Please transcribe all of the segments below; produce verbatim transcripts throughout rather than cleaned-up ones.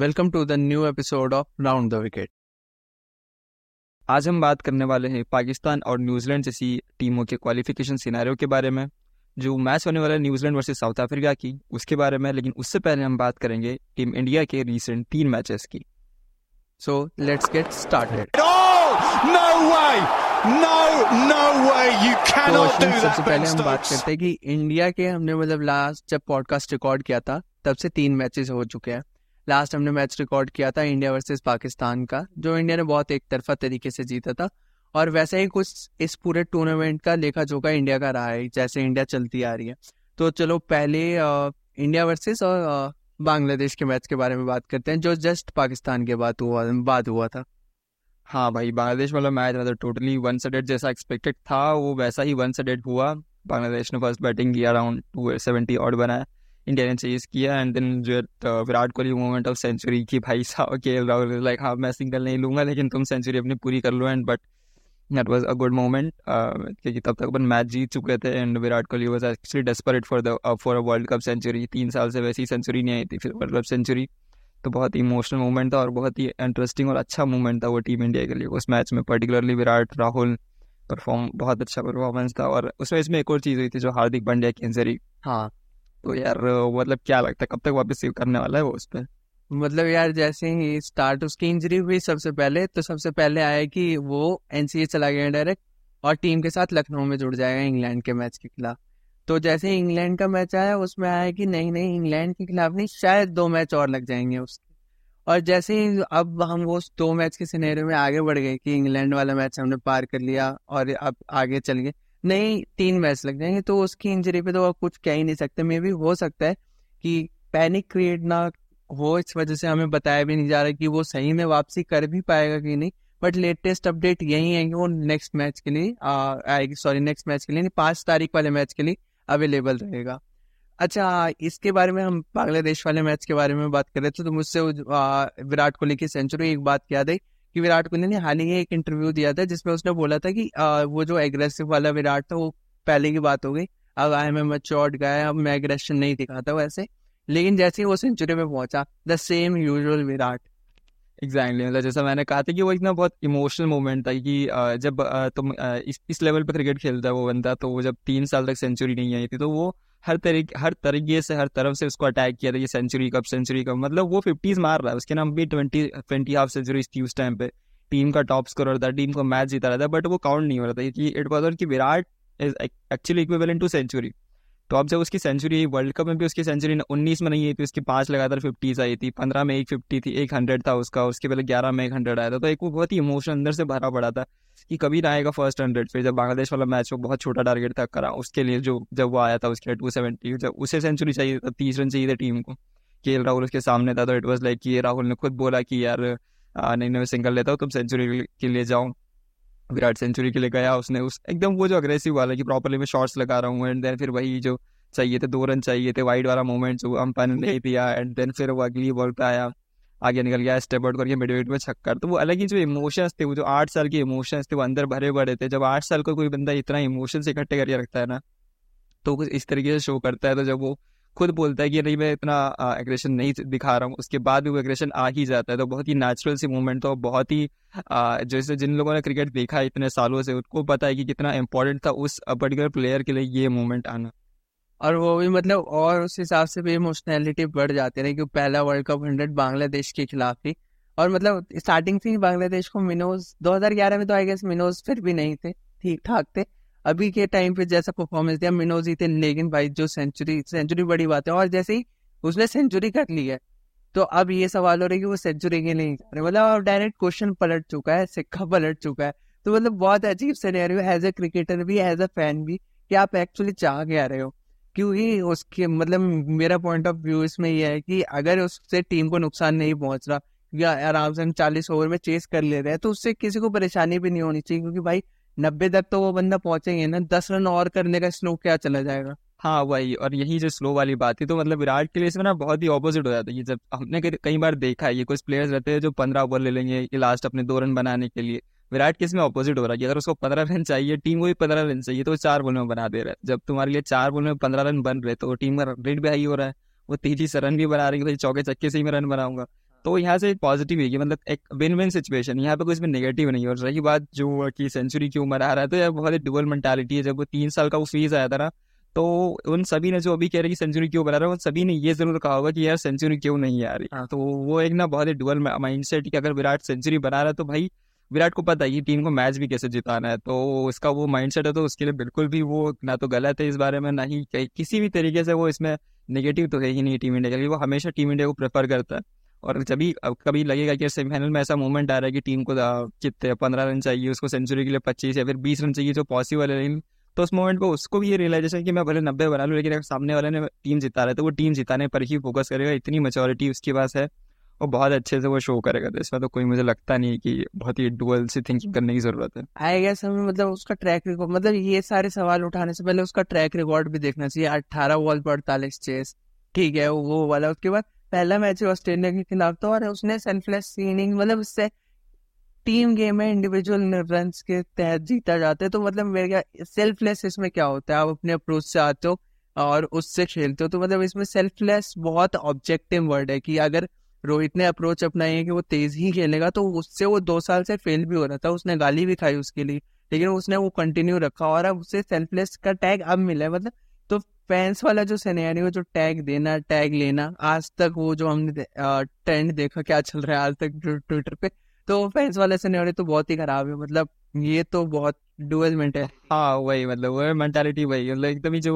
Welcome to the new episode of round the wicket. आज हम बात करने वाले हैं पाकिस्तान और न्यूजीलैंड जैसी टीमों के क्वालिफिकेशन सिनेरियो के बारे में, जो मैच होने वाला है न्यूजीलैंड वर्सेस साउथ अफ्रीका की उसके बारे में। लेकिन उससे पहले हम बात करेंगे टीम इंडिया के रीसेंट तीन मैचेस की। So let's get started. No way, no no way, you can not do that. सबसे पहले हम बात करते हैं कि इंडिया के, हमने मतलब लास्ट जब पॉडकास्ट रिकॉर्ड किया था तब से तीन मैचेस हो चुके हैं। लास्ट हमने मैच रिकॉर्ड किया था इंडिया वर्सेस पाकिस्तान का, जो इंडिया ने बहुत एक तरफा तरीके से जीता था। और वैसे ही कुछ इस पूरे टूर्नामेंट का लेखा जोखा इंडिया का रहा है, जैसे इंडिया चलती आ रही है। तो चलो पहले आ, इंडिया वर्सेस और आ, बांग्लादेश के मैच के बारे में बात करते हैं, जो जस्ट पाकिस्तान के बाद हुआ बाद हुआ था। हाँ भाई, बांग्लादेश वाला मैच मतलब टोटली वन साइडेड जैसा एक्सपेक्टेड था, वो वैसा ही वन साइडेड हुआ। बांग्लादेश ने फर्स्ट बैटिंग किया, अराउंड टू सेवेंटी ऑड बनाया, इंडिया ने चेज किया। एंड देन जो Virat Kohli moment of century की, भाई साहब केएल राहुल लाइक हाँ मैं सिंगल नहीं लूंगा लेकिन तुम सेंचुरी अपनी पूरी कर लो। And but that was a good moment क्योंकि तब तक अपन मैच जीत चुके थे and Virat Kohli was actually desperate for the for a world cup century. तीन साल से वैसी सेंचुरी नहीं आई थी, फिर वर्ल्ड कप सेंचुरी। तो बहुत ही इमोशनल मोमेंट था और बहुत ही इंटरेस्टिंग और अच्छा मोमेंट था वो टीम इंडिया के लिए उस मैच में। पर्टिकुलरली विराट राहुल परफॉर्म बहुत अच्छा परफॉर्मेंस था। और उसमें इसमें एक और चीज़ हुई थी, जो हार्दिक पांड्या की इंजरी। हाँ तो यार मतलब क्या लगता है कब तक वापस सेव करने वाला है वो उस पर? मतलब यार जैसे ही स्टार्ट उसकी इंजरी हुई, सबसे पहले तो सबसे पहले आया कि वो एनसीए चला गया डायरेक्ट और टीम के साथ लखनऊ में जुड़ जाएगा इंग्लैंड के मैच के खिलाफ। तो जैसे ही इंग्लैंड का मैच आया उसमें आया कि नहीं नहीं इंग्लैंड के खिलाफ नहीं, शायद दो मैच और लग जाएंगे उसके। और जैसे ही अब हम वो दो मैच के सिनेरियो में आगे बढ़ गए कि इंग्लैंड वाला मैच हमने पार कर लिया और अब आगे चल गए, नहीं तीन मैच लग जाएंगे। तो उसकी इंजरी पे तो आप कुछ कह ही नहीं सकते। मे भी हो सकता है कि पैनिक क्रिएट ना हो, इस वजह से हमें बताया भी नहीं जा रहा कि वो सही में वापसी कर भी पाएगा कि नहीं। बट लेटेस्ट अपडेट यही है कि वो नेक्स्ट मैच के लिए आएगी, सॉरी नेक्स्ट मैच के लिए नहीं, पाँच तारीख वाले मैच के लिए अवेलेबल रहेगा। अच्छा, इसके बारे में हम बांग्लादेश वाले मैच के बारे में बात कर रहे थे, तो मुझसे विराट कोहली की सेंचुरी एक बात याद है कि विराट कोहली ने हाल ही एक इंटरव्यू दिया था जिसमें उसने बोला था कि आ, वो जो एग्रेसिव वाला विराट था वो पहले की बात हो गई, अब आई एम ए मैच्योर्ड गाय, अब मैं एग्रेशन नहीं दिखाता वैसे। लेकिन जैसे ही वो सेंचुरी में पहुंचा, the same usual Virat. Exactly, मतलब जैसा मैंने कहा था कि वो इतना बहुत इमोशनल मोमेंट था कि जब तुम इस, इस लेवल पर क्रिकेट खेलता है वो बंदा, तो वो जब तीन साल तक सेंचुरी नहीं आई थी तो वो हर तरीके हर तरीके से हर तरफ से उसको अटैक किया था कि सेंचुरी कब सेंचुरी कब। मतलब वो फिफ्टीज मार रहा है, उसके नाम भी ट्वेंटी ट्वेंटी हाफ सेंचुरीज थी उस टाइम पे, टीम का टॉप स्कोरर था, टीम को मैच जीता रहा था, बट वो काउंट नहीं हो रहा था कि इट वाज ऑन कि Virat is actually equivalent to century. तो अब जब उसकी सेंचुरी वर्ल्ड कप में भी उसकी सेंचुरी उन्नीस में नहीं आई थी, उसकी पाँच लगातार फिफ्टीज आई थी, पंद्रह में एक फिफ्टी थी, एक हंड्रेड था उसका, उसके पहले ग्यारह में एक हंड्रेड आया था। तो एक वो बहुत ही इमोशन अंदर से भरा पड़ा था कि कभी ना आएगा फर्स्ट हंड्रेड। फिर जब बांग्लादेश वाला मैच वो बहुत छोटा टारगेट था करा उसके लिए, जो जब वो आया था उसके लिए टू सेवेंटी, जब उसे सेंचुरी चाहिए था, तीस रन चाहिए थे टीम को, केएल राहुल उसके सामने था। तो इट वाज लाइक कि राहुल ने खुद बोला कि यार नहीं नहीं मैं सिंगल लेता हूँ, तुम सेंचुरी के लिए जाओ। विराट सेंचुरी के लिए गया, उसने उस एकदम वो जो अग्रेसिव वाला कि प्रॉपरली मैं शॉट्स लगा रहा हूँ। एंड देन फिर वही जो चाहिए थे दो रन चाहिए थे, वाइड वाला मोमेंट जो अंपायर ने नहीं दिया। एंड देन फिर वो अगली बॉल पे आया, आगे निकल गया स्टेप आउट करके मिडविकेट में छक्कर। तो वो अलग ही जो इमोशंस थे, वो जो आठ साल के इमोशंस थे वो अंदर भरे भरे थे। जब आठ साल का को कोई बंदा इतना इमोशंस इकट्ठे करके रखता है ना, तो कुछ इस तरीके से शो करता है। तो जब वो खुद बोलता है कि नहीं मैं इतना एग्रेशन नहीं दिखा रहा हूँ, उसके बाद भी वो एग्रेशन आ ही जाता है। तो बहुत ही नेचुरल सी मूवमेंट था और बहुत ही जैसे जिन लोगों ने क्रिकेट देखा इतने सालों से उनको पता है कि कितना इंपॉर्टेंट था उस पर्टिकुलर प्लेयर के लिए ये मूवमेंट आना। और वो भी मतलब और उस हिसाब से भी इमोशनैलिटी बढ़ जाती है क्योंकि पहला वर्ल्ड कप हंड्रेड बांग्लादेश के खिलाफ थी। और मतलब स्टार्टिंग से ही बांग्लादेश को मिनोज दो हज़ार ग्यारह में तो आई गेस मिनोज फिर भी नहीं थे, ठीक ठाक थे, अभी के टाइम पे जैसा परफॉर्मेंस दिया मिनोज ही थे। लेकिन भाई जो सेंचुरी सेंचुरी बड़ी बात है, और जैसे ही उसने सेंचुरी कर ली है तो अब ये सवाल हो रहा है कि वो सेंचुरी के नहीं जा रहे, मतलब डायरेक्ट क्वेश्चन पलट चुका है, सिक्का पलट चुका है। तो मतलब बहुत अजीब सिनेरियो है एज ए क्रिकेटर भी एज ए फैन भी कि आप एक्चुअली चाह के आ रहे हो, क्योंकि उसके मतलब मेरा पॉइंट ऑफ व्यू इसमें यह है कि अगर उससे टीम को नुकसान नहीं पहुंच रहा या आराम से हम चालीस ओवर में चेस कर ले रहे हैं तो उससे किसी को परेशानी भी नहीं होनी चाहिए, क्योंकि भाई नब्बे तक तो वो बंदा पहुंचेंगे ना, दस रन और करने का स्लो क्या चला जाएगा। हाँ वही, और यही जो स्लो वाली बात थी तो मतलब विराट के लिए इसमें ना बहुत ही ऑपोजिट हो जाता है। जब हमने कई बार देखा है ये कुछ प्लेयर्स रहते हैं जो पंद्रह ओवर ले लेंगे लास्ट अपने दो रन बनाने के लिए, विराट के इसमें ऑपोजिट हो रहा है कि अगर उसको पंद्रह रन चाहिए, टीम को भी पंद्रह रन चाहिए, तो वो चार बॉल में बना दे रहा है। जब तुम्हारे लिए चार बॉल में पंद्रह रन बन रहे तो टीम का रेट भी हाई हो रहा है, वो तेजी से रन भी बना रही है, तो चौके चक्के से ही मैं रन बनाऊंगा। तो यहाँ से एक पॉजिटिव है कि मतलब एक विन विन सिचुएशन, यहाँ पे कोई इसमें नेगेटिव नहीं है। और रही बात जो कि सेंचुरी की उम्र आ रहा है, तो यार बहुत ही डुअल मेंटालिटी है। जब वो तीन साल का वो फेज आया था ना, तो उन सभी ने जो अभी कह रहे कि सेंचुरी क्यों बना रहा है, उन सभी ने ये जरूर कहा होगा कि यार सेंचुरी क्यों नहीं आ रही। हाँ। तो वो एक ना बहुत ही डुअल माइंड सेट कि अगर विराट सेंचुरी बना रहा है तो भाई विराट को पता है कि टीम को मैच भी कैसे जिताना है, तो उसका वो माइंड सेट है। तो उसके लिए बिल्कुल भी वो ना तो गलत है इस बारे में, ना ही किसी भी तरीके से वो इसमें नेगेटिव तो है ही नहीं टीम इंडिया के लिए। वो हमेशा टीम इंडिया को प्रेफर करता है, और जब भी कभी लगेगा कि सेमीफाइनल में ऐसा मोमेंट आ रहा है कि टीम को कितने पंद्रह रन चाहिए, उसको सेंचुरी के लिए पच्चीस या फिर बीस रन चाहिए जो पॉसिबल है, लेकिन तो उस मोमेंट पर उसको भी ये रियलाइजेशन कि मैं भले नब्बे बना लूँ लेकिन अगर सामने वाले ने टीम जिता रहा है तो वो टीम जिताने पर ही फोकस करेगा। इतनी मैच्योरिटी उसके पास है और बहुत अच्छे से वो शो करेगा। तो इसमें तो कोई मुझे लगता नहीं कि बहुत ही डुअल से थिंकिंग करने की जरूरत है। आई गेस हमें मतलब उसका ट्रैक रिकॉर्ड, मतलब ये सारे सवाल उठाने से पहले उसका ट्रैक रिकॉर्ड भी देखना चाहिए। अट्ठारह बॉल पर अड़तालीस चेस, ठीक है वो वाला। उसके बाद पहला मैच ऑस्ट्रेलिया के खिलाफ था और उसने सेल्फलेस सीनिंग, मतलब उससे टीम गेम में इंडिविजुअल रन के तहत जीता जाता है। तो मतलब मेरे क्या सेल्फलेस इसमें क्या होता है, आप अपने अप्रोच से आते हो और उससे खेलते हो। तो मतलब इसमें सेल्फलेस बहुत ऑब्जेक्टिव वर्ड है कि अगर रोहित ने अप्रोच अपनाई है कि वो तेज ही खेलेगा, तो उससे वो दो साल से फेल भी हो रहा था, उसने गाली भी खाई उसके लिए, लेकिन उसने वो कंटिन्यू रखा और अब उसे सेल्फलेस का टैग अब मिला है। मतलब तो फैंस वाला जो सिनेरियो, जो टैग देना टैग लेना, आज तक वो जो हमने ट्रेंड देखा क्या चल रहा है आज तक ट्विटर पे, तो फैंस वाला सिनेरियो तो बहुत ही खराब है। मतलब ये तो बहुत डुअल मेंटालिटी। हाँ वही, मतलब वो मेंटालिटी वही, मतलब एकदम ही जो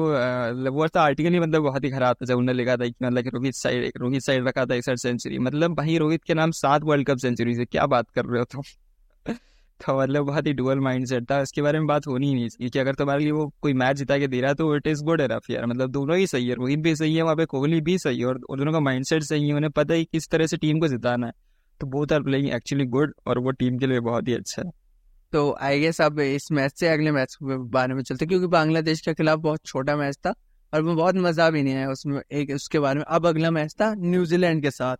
वो था आर्टिकल ही मतलब बहुत ही खराब था जब उन्होंने लिखा था कि मतलब रोहित साइड रोहित साइड रखा था एक साइड सेंचुरी। मतलब भाई रोहित के नाम सात वर्ल्ड कप सेंचुरी से, क्या बात कर रहे हो तुम। तो मतलब बहुत ही डुअल माइंड सेट था, इसके बारे में बात होनी ही नहीं चाहिए कि अगर तुम्हारे लिए वो कोई मैच जिता के दे रहा है तो इट इज गुड एनफ यार। मतलब दोनों ही सही है, रोहित भी सही है वहाँ पे, कोहली भी सही है, और दोनों का माइंड सेट सही है, उन्हें पता है किस तरह से टीम को जिताना है। तो both are playing actually good और वो टीम के लिए बहुत ही अच्छा है। तो आई गेस अब इस मैच से अगले मैच के बारे में चलते, क्योंकि बांग्लादेश के खिलाफ बहुत छोटा मैच था और बहुत मजा भी नहीं आया उसमें। एक उसके बारे में अब अगला मैच था न्यूजीलैंड के साथ।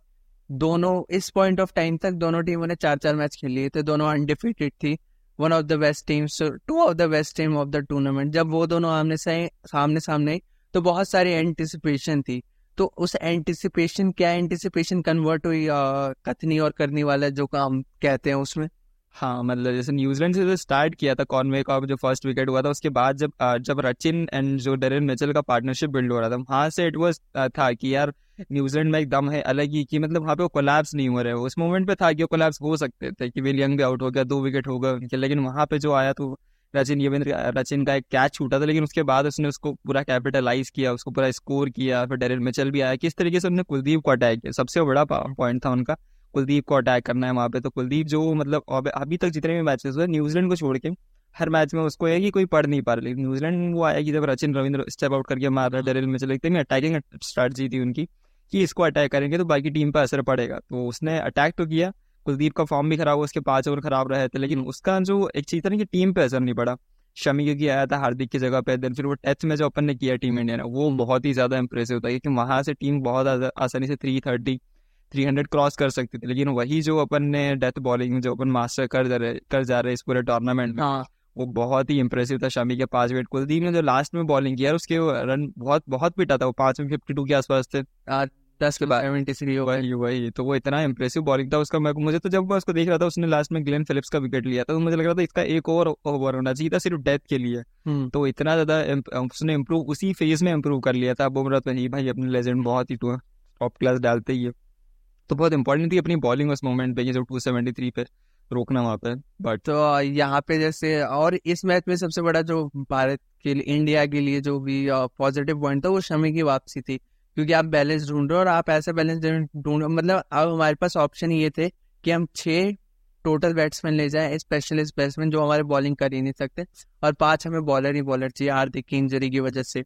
दोनों इस पॉइंट ऑफ टाइम तक दोनों टीमों ने चार चार मैच खेल लिए थे, दोनों अनडिफिटेड थी, one of the best teams, two of the best team of the tournament. जब वो दोनों आमने सामने सामने तो बहुत सारी एंटिसिपेशन थी, तो उस एंटिसिपेशन क्या एंटिसिपेशन कन्वर्ट हुई कथनी और करनी वाला जो काम कहते हैं उसमें। हाँ मतलब जैसे न्यूजीलैंड से जो स्टार्ट किया था कॉनवे का जो फर्स्ट विकेट हुआ था, उसके बाद जब जब रचिन एंड जो डेरिल मिचेल का पार्टनरशिप बिल्ड हो रहा था, वहाँ से इट वाज था कि यार न्यूजीलैंड में एक दम है अलग ही, कि मतलब वहाँ पे वो कोलैप्स नहीं हो रहे। उस मोमेंट पे था कि वो कोलैप्स हो सकते थे कि विलियम भी आउट हो गया, दो विकेट हो गए उनके, लेकिन वहाँ पे जो आया तो रचिन रविंद्र रचिन का एक कैच छूटा था, लेकिन उसके बाद उसने उसको पूरा कैपिटलाइज किया, उसको पूरा स्कोर किया। फिर डेरिल मिचेल भी आया, किस तरीके से उन्होंने कुलदीप को अटैक किया, सबसे बड़ा पॉइंट था उनका कुलदीप को अटैक करना है वहाँ पे। तो कुलदीप जो मतलब अभी तक जितने भी मैचेस हुए न्यूजीलैंड को छोड़ के हर मैच में उसको है कि कोई पढ़ नहीं पा रहा, लेकिन न्यूजीलैंड वो आया कि जब रचिन रविंद्र स्टेप आउट करके मार रहा है, डेरिल मिचेल देखते हैं अटैकिंग स्ट्रेटजी थी उनकी कि इसको अटैक करेंगे तो बाकी टीम पर असर पड़ेगा। तो उसने अटैक तो किया, कुलदीप का फॉर्म भी खराब हुआ, उसके पाँच ओवर खराब रहे थे, लेकिन उसका जो एक चीज़ था ना कि टीम पर असर नहीं पड़ा। शमी क्योंकि आया था हार्दिक की जगह पे, देन फिर वो टेस्ट में जो अपन ने किया टीम इंडिया ने, वो बहुत ही ज़्यादा इंप्रेसिव था क्योंकि वहाँ से टीम बहुत आसानी से three thirty three hundred cross कर सकते थे, लेकिन वही जो अपन ने डेथ बॉलिंग जो अपन मास्टर कर जा रहे कर जा रहे इस पूरे टूर्नामेंट में, हाँ। वो बहुत ही इंप्रेसिव था। शमी के पांच विकेट, कुलदीप ने जो लास्ट में बॉलिंग किया उसके रन बहुत बहुत पिटा था, वो पांच में फिफ्टी टू के आसपास थे, दस के बाद सेवेंटी थ्री हो गई वही। तो वो इतना इंप्रेसिव बॉलिंग था उसका, मुझे तो जब मैं उसको देख रहा था, उसने लास्ट में ग्लेन फिलिप्स का विकेट लिया था, तो मुझे लग रहा था इसका एक और ओवर होना चाहिए था सिर्फ डेथ के लिए। तो इतना ज्यादा उसने इम्प्रूव उसी फेज में इम्प्रूव कर लिया था। बुमराह तो नहीं भाई, अपने लेजेंड बहुत ही टॉप क्लास डालते ही, तो बहुत इंपॉर्टेंट थी अपनी बॉलिंग उस मोमेंट पे, ये जो टू सेवेंटी थ्री पे रोकना वहाँ पे। बट तो यहाँ पे जैसे और इस मैच में सबसे बड़ा जो भारत के लिए, इंडिया के लिए जो भी पॉजिटिव पॉइंट था वो शमी की वापसी थी, क्योंकि आप बैलेंस ढूंढ रहे हो और आप ऐसा बैलेंस ढूंढ रहे, मतलब अब हमारे पास ऑप्शन ये थे कि हम छः टोटल बैट्समैन ले जाएं, स्पेशलिस्ट बैट्समैन जो हमारे बॉलिंग कर ही नहीं सकते, और पाँच हमें बॉलर ही बॉलर चाहिए हार्दिक की इंजरी की वजह से।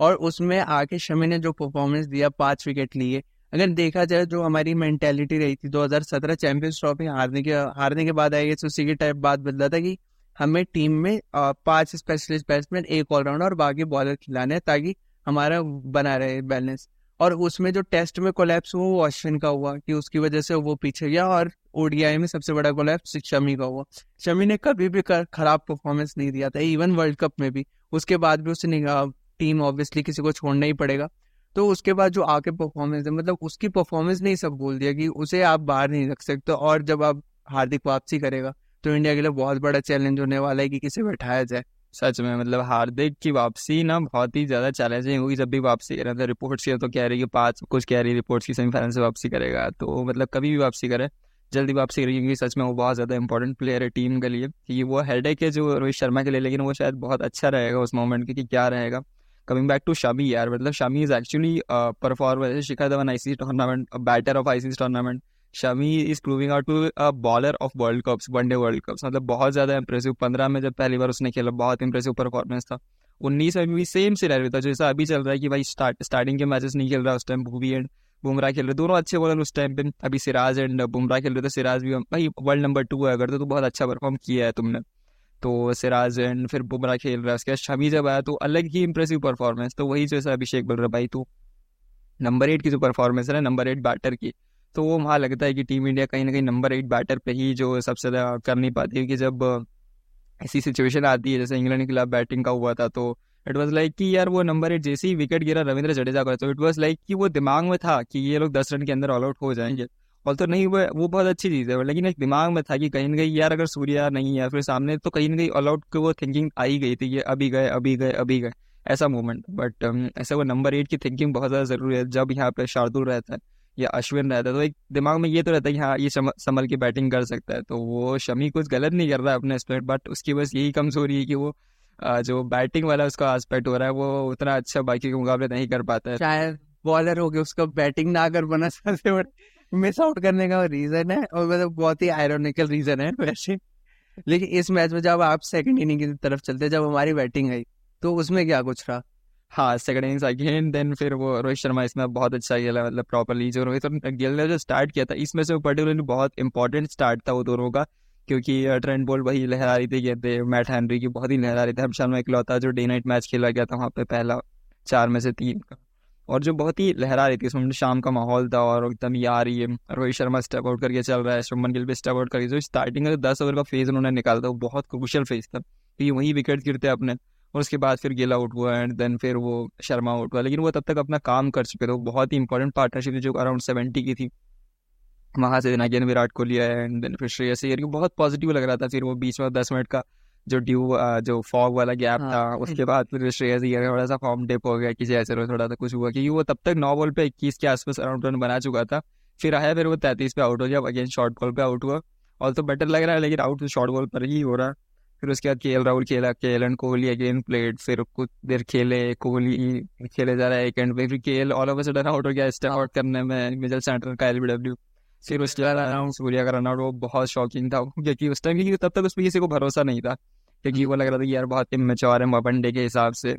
और उसमें आके शमी ने जो परफॉर्मेंस दिया, पाँच विकेट लिए। अगर देखा जाए जो हमारी मेंटेलिटी रही थी दो हज़ार सत्रह चैंपियंस ट्रॉफी हारने के हारने के बाद, आई गेस उसी के टाइप बात बदला था कि हमें टीम में पांच स्पेशलिस्ट बैट्समैन, एक ऑलराउंडर और बाकी बॉलर खिलाने हैं ताकि हमारा बना रहे बैलेंस। और उसमें जो टेस्ट में कोलैप्स हुआ वो अश्विन का हुआ कि उसकी वजह से वो पीछे गया, और ओडीआई में सबसे बड़ा कोलैप्स शमी का हुआ। शमी ने कभी भी खराब परफॉर्मेंस नहीं दिया था, इवन वर्ल्ड कप में भी। उसके बाद भी उसने टीम ऑब्वियसली किसी को छोड़ना ही पड़ेगा, तो उसके बाद जो आके परफॉर्मेंस है, मतलब उसकी परफॉर्मेंस ने ही सब बोल दिया कि उसे आप बाहर नहीं रख सकते। और जब आप हार्दिक वापसी करेगा तो इंडिया के लिए बहुत बड़ा चैलेंज होने वाला है कि किसे बैठाया जाए। सच में मतलब हार्दिक की वापसी ना बहुत ही ज़्यादा चैलेंजिंग होगी। जब भी वापसी करना था रिपोर्ट्स की तो कह रही है पाँच कुछ कह रही रिपोर्ट्स की सेमीफाइनल से वापसी करेगा, तो मतलब कभी भी वापसी करे जल्दी वापसी करेगी, क्योंकि सच में वो बहुत ज़्यादा इंपॉर्टेंट प्लेयर है टीम के लिए। कि वो हेडेक है जो रोहित शर्मा के लिए, लेकिन वो शायद बहुत अच्छा रहेगा उस मोमेंट के कि क्या रहेगा। कमिंग बैक टू शमी यार, मतलब Shami is actually performer. Shikhar Dhawan ICC tournament batter of ICC tournament, Shami is proving out to a bowler of world cups, one day world cups. मतलब बहुत ज़्यादा इंप्रेसिव, पंद्रह में जब पहली बार उसने खेला बहुत इंप्रेसिव परफॉर्मेंस था। उन्नीस में भी सेम सिनेरियो था जैसा अभी चल रहा है कि भाई स्टार्ट स्टार्टिंग के मैचेस नहीं खेल रहा उस टाइम, भुवी एंड बुमराह खेल रहे, दोनों अच्छे बॉलर उस टाइम पे। अभी सिराज एंड बुमराह खेल रहे थे, सिराज भी भाई वर्ल्ड नंबर टू है अगर तो, तो बहुत अच्छा परफॉर्म किया है तुमने, तो सिराज एंड फिर बुमराह खेल रहा है। उसके बाद शमी जब आया तो अलग ही इंप्रेसिव परफॉर्मेंस। तो वही जैसा अभिषेक बोल रहा भाई, तो नंबर एट की जो परफॉर्मेंस है ना, नंबर एट बैटर की, तो वो वहाँ लगता है कि टीम इंडिया कहीं ना कहीं नंबर एट बैटर पे ही जो सबसे ज़्यादा कर नहीं पाती, क्योंकि जब ऐसी सिचुएशन आती है जैसे इंग्लैंड के खिलाफ बैटिंग का हुआ था, तो इट वाज लाइक कि यार वो नंबर एट जैसे ही विकेट गिरा रविंद्र जडेजा का, तो इट वाज लाइक कि वो दिमाग में था कि ये लोग दस रन के अंदर ऑल आउट हो जाएंगे, और तो नहीं हुआ, वो बहुत अच्छी चीज़ है। लेकिन एक दिमाग में था कि कहीं ना कहीं यार अगर सूर्या नहीं है फिर सामने, तो कहीं ना कहीं ऑल आउट की वो थिंकिंग आई गई थी, ये अभी गए अभी गए अभी गए ऐसा मोमेंट। बट ऐसा वो नंबर एट की थिंकिंग बहुत ज़्यादा ज़रूरी है। जब यहाँ पर शार्दुल रहता है या अश्विन रहता है तो एक दिमाग में ये तो रहता है कि हाँ ये संभल की बैटिंग कर सकता है, तो वो शमी कुछ गलत नहीं कर रहा है अपने एस्पेक्ट, बट उसकी बस यही कमजोरी है कि वो जो बैटिंग वाला उसका एस्पेक्ट हो रहा है वो उतना अच्छा बाकी के मुकाबले नहीं कर पाता है। शायद बॉलर हो गया उसका बैटिंग ना कर बना सबसे बड़ा मिस आउट करने का रीज़न है, और मतलब बहुत ही आयरॉनिकल रीज़न है वैसे। लेकिन इस मैच में जब आप सेकेंड इनिंग की तरफ चलते, जब हमारी बैटिंग आई तो उसमें क्या कुछ रहा, हाँ सेकंड इनिंग्स अगेन देन फिर वो रोहित शर्मा इसमें बहुत अच्छा खेला, मतलब प्रॉपरली जो रोहित गिल ने जो स्टार्ट किया था इसमें से पर्टिकुलरली बहुत इंपॉर्टेंट स्टार्ट था वो दोनों का, क्योंकि ट्रेंट बोल्ट वही लहरा रही थी, कहते मैट हेनरी की बहुत ही लहरा रही थी। हम शर्मा इकलौता जो डे नाइट मैच खेला गया था वहाँ पे पहला चार में से तीन का, और जो बहुत ही लहरा रही थी उसमें शाम का माहौल था और एकदम यार ये रोहित शर्मा स्टेप आउट करके चल रहा है, शुभमन गिल भी स्टेप आउट करके जो स्टार्टिंग का दस ओवर का फेज उन्होंने निकाला था वो बहुत क्रूशियल फेज था, क्योंकि वही विकेट गिरते अपने, और उसके बाद फिर गिल आउट हुआ एंड देन फिर वो शर्मा आउट हुआ। लेकिन वो तब तक अपना काम कर चुके थे, वो बहुत ही इंपॉर्टेंट पार्टनरशिप जो अराउंड सेवेंटी की थी वहाँ से अगेन विराट कोहली आया एंड देन फिर श्रेयस अय्यर को बहुत पॉजिटिव लग रहा था। फिर वो बीच में दस मिनट का जो ड्यू जो फॉग वाला गैप हाँ। था उसके बाद फिर श्रेयस अय्यर थोड़ा सा फॉर्म डिप हो गया कि जैसे थोड़ा सा कुछ हुआ, क्योंकि वो तब तक नौ बॉल पे इक्कीस के आसपास अराउंड रन बना चुका था। फिर आया फिर वो तैंतीस पे आउट हो गया, अगेन शॉर्ट बॉल पे आउट हुआ और तो बेटर लग रहा है लेकिन आउट शॉर्ट बॉल पर ही हो रहा। फिर उसके बाद केएल राहुल खेला, KL and Kohli again played, फिर कुछ देर खेले, कोहली खेले जा रहा है एक एंड पे, फिर KL all over sudden out हो गया स्टैप आउट करने में मिचेल सेंटर का एलबीडब्ल्यू। फिर उसके बाद सूर्या का रन आउट वो बहुत शॉकिंग था, क्योंकि उस टाइम क्योंकि तब तक उस पर किसी को भरोसा नहीं था, क्योंकि वो लग रहा था कि यार बहुत इमैच्योर है वनडे के हिसाब से।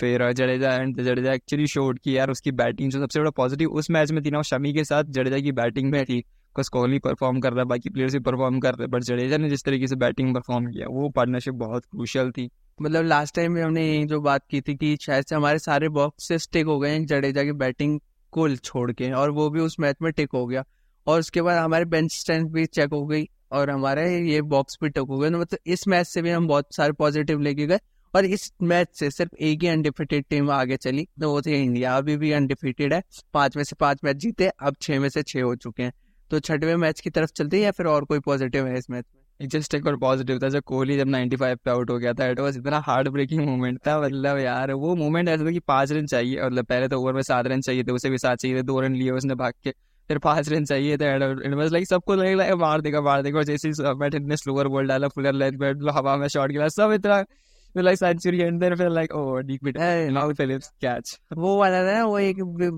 फिर Jadeja and Jadeja actually showed कि यार उसकी बैटिंग जो सबसे बड़ा पॉजिटिव उस मैच में थी ना, शमी के साथ जडेजा की बैटिंग में थी। बस कोहली परफॉर्म कर रहा है, बाकी प्लेयर्स भी परफॉर्म कर रहे हैं, बट जडेजा ने जिस तरीके से बैटिंग परफॉर्म किया वो पार्टनरशिप बहुत क्रूशियल थी। मतलब लास्ट टाइम में हमने यही जो बात की थी कि शायद से हमारे सारे बॉक्स से टिक हो गए हैं जडेजा की बैटिंग को छोड़ के, और वो भी उस मैच में टिक हो गया। और उसके बाद हमारे बेंच स्ट्रेंथ भी चेक हो गई और हमारे ये बॉक्स भी टिक हो गए, मतलब इस मैच से भी हम बहुत सारे पॉजिटिव लेके गए। और इस मैच से सिर्फ एक ही अनडिफिटेड टीम आगे चली, तो वो थी इंडिया। अभी भी अनडिफिटेड है, पाँच में से पाँच मैच जीते, अब छः में से छः हो चुके हैं। तो छठवें मैच की तरफ चलते हैं या फिर और कोई पॉजिटिव है इस मैच में? जस्ट एक और पॉजिटिव था जब कोहली जब नाइन्टी फाइव पे आउट हो गया था, इट वाज इतना हार्ड ब्रेकिंग मोमेंट था। मतलब यार वो मोमेंट ऐसा था कि पाँच रन चाहिए, मतलब पहले तो ओवर में सात रन चाहिए थे, उसे भी सात चाहिए थे, दो रन लिए उसने भाग के, फिर पाँच रन चाहिए थे। इट वाज लाइक सबको लगे मार देगा मार देगा, और जैसे बैट इतने स्लोअर बॉल डाला फुलर लेंथ में हवा में शॉट गिरा सब इतना लाइक सेंचुरी एंड देन फिर like oh deep it now Phillips catch. वो वाला ना वो एक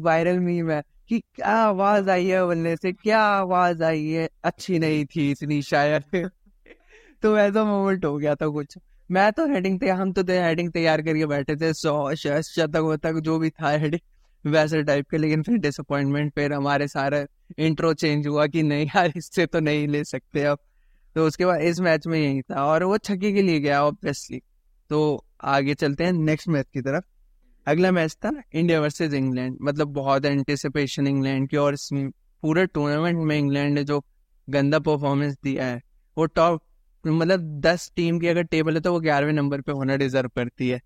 वायरल मीम है कि क्या आवाज आई है बोलने से, क्या आवाज आई है, अच्छी नहीं थी इतनी शायद तो ऐसा मोमेंट हो गया था कुछ। मैं तो हेडिंग तैयार हम तो हेडिंग तैयार करके बैठे थे, सौ शतक वतक जो भी था हेडिंग वैसे टाइप के। लेकिन फिर डिसअपॉइंटमेंट, फिर हमारे सारा इंट्रो चेंज हुआ कि नहीं यार इससे तो नहीं ले सकते अब। तो उसके बाद इस मैच में यही था और वो छक्के के लिए गया ऑब्वियसली। तो आगे चलते हैं नेक्स्ट मैच की तरफ। अगला मैच था इंडिया वर्सेस इंग्लैंड, मतलब बहुत एंटिसिपेशन इंग्लैंड की, और इसमें पूरे टूर्नामेंट में इंग्लैंड ने जो गंदा परफॉर्मेंस दिया है वो टॉप मतलब दस टीम की अगर टेबल है तो वो ग्यारहवें नंबर पे होना डिजर्व करती है।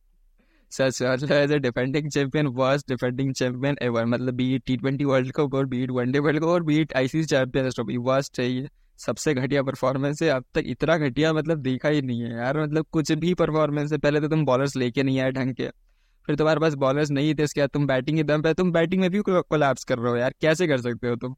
सच मतलब as a defending champion worst defending champion ever, मतलब beat T twenty world cup और बीट वनडे वर्ल्ड कप और beat ICC champions trophy, worst है ये, सबसे घटिया परफॉर्मेंस है अब तक। इतना घटिया मतलब देखा ही नहीं है यार, मतलब कुछ भी परफॉर्मेंस है। पहले तो तुम बॉलर्स लेके नहीं आए ढंग के, फिर तुम्हारे पास बॉलर्स नहीं थे, उसके बाद तुम बैटिंग के दम पे, तुम बैटिंग में भी कोलैप्स कर रहे हो यार, कैसे कर सकते हो तुम।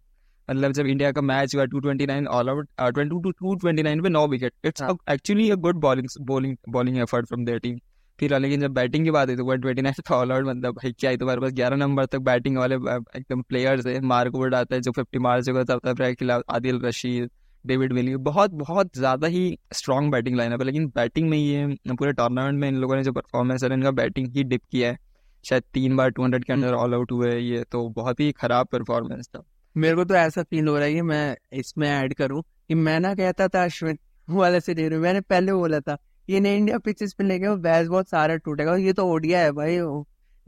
मतलब जब इंडिया का मैच हुआ two twenty nine all out two two two two twenty nine पे नौ wicket, it's actually a good bowling bowling bowling effort from their team. फिर लेकिन जब बैटिंग की बात है तो one twenty nine all out, मतलब भाई क्या है, तुम्हारे पास ग्यारह नंबर तक बैटिंग वाले एकदम प्लेयर्स है। मार्को वुड आता है जो फिफ्टी मार चुका था साउथ अफ्रीका के खिलाफ, आदिल रशीद, डेविड विली, बहुत बहुत ज़्यादा ही स्ट्रॉन्ग बैटिंग लाइनअप है। लेकिन बैटिंग में ये पूरे टूर्नामेंट में इन लोगों ने जो परफॉर्मेंस है, इनका बैटिंग ही डिप किया है, शायद तीन बार टू हंड्रेड के अंदर ऑल आउट हुए, ये तो बहुत ही खराब परफॉर्मेंस था। मेरे को तो ऐसा फील हो रहा है कि मैं इसमें ऐड करूं कि मैं ना कहता था अश्विन वाला से दे रहा हूं, मैंने पहले बोला था ये नहीं इंडिया पिचेस पे लेके बैस बहुत सारा टूटेगा, ये तो ओडिया है भाई,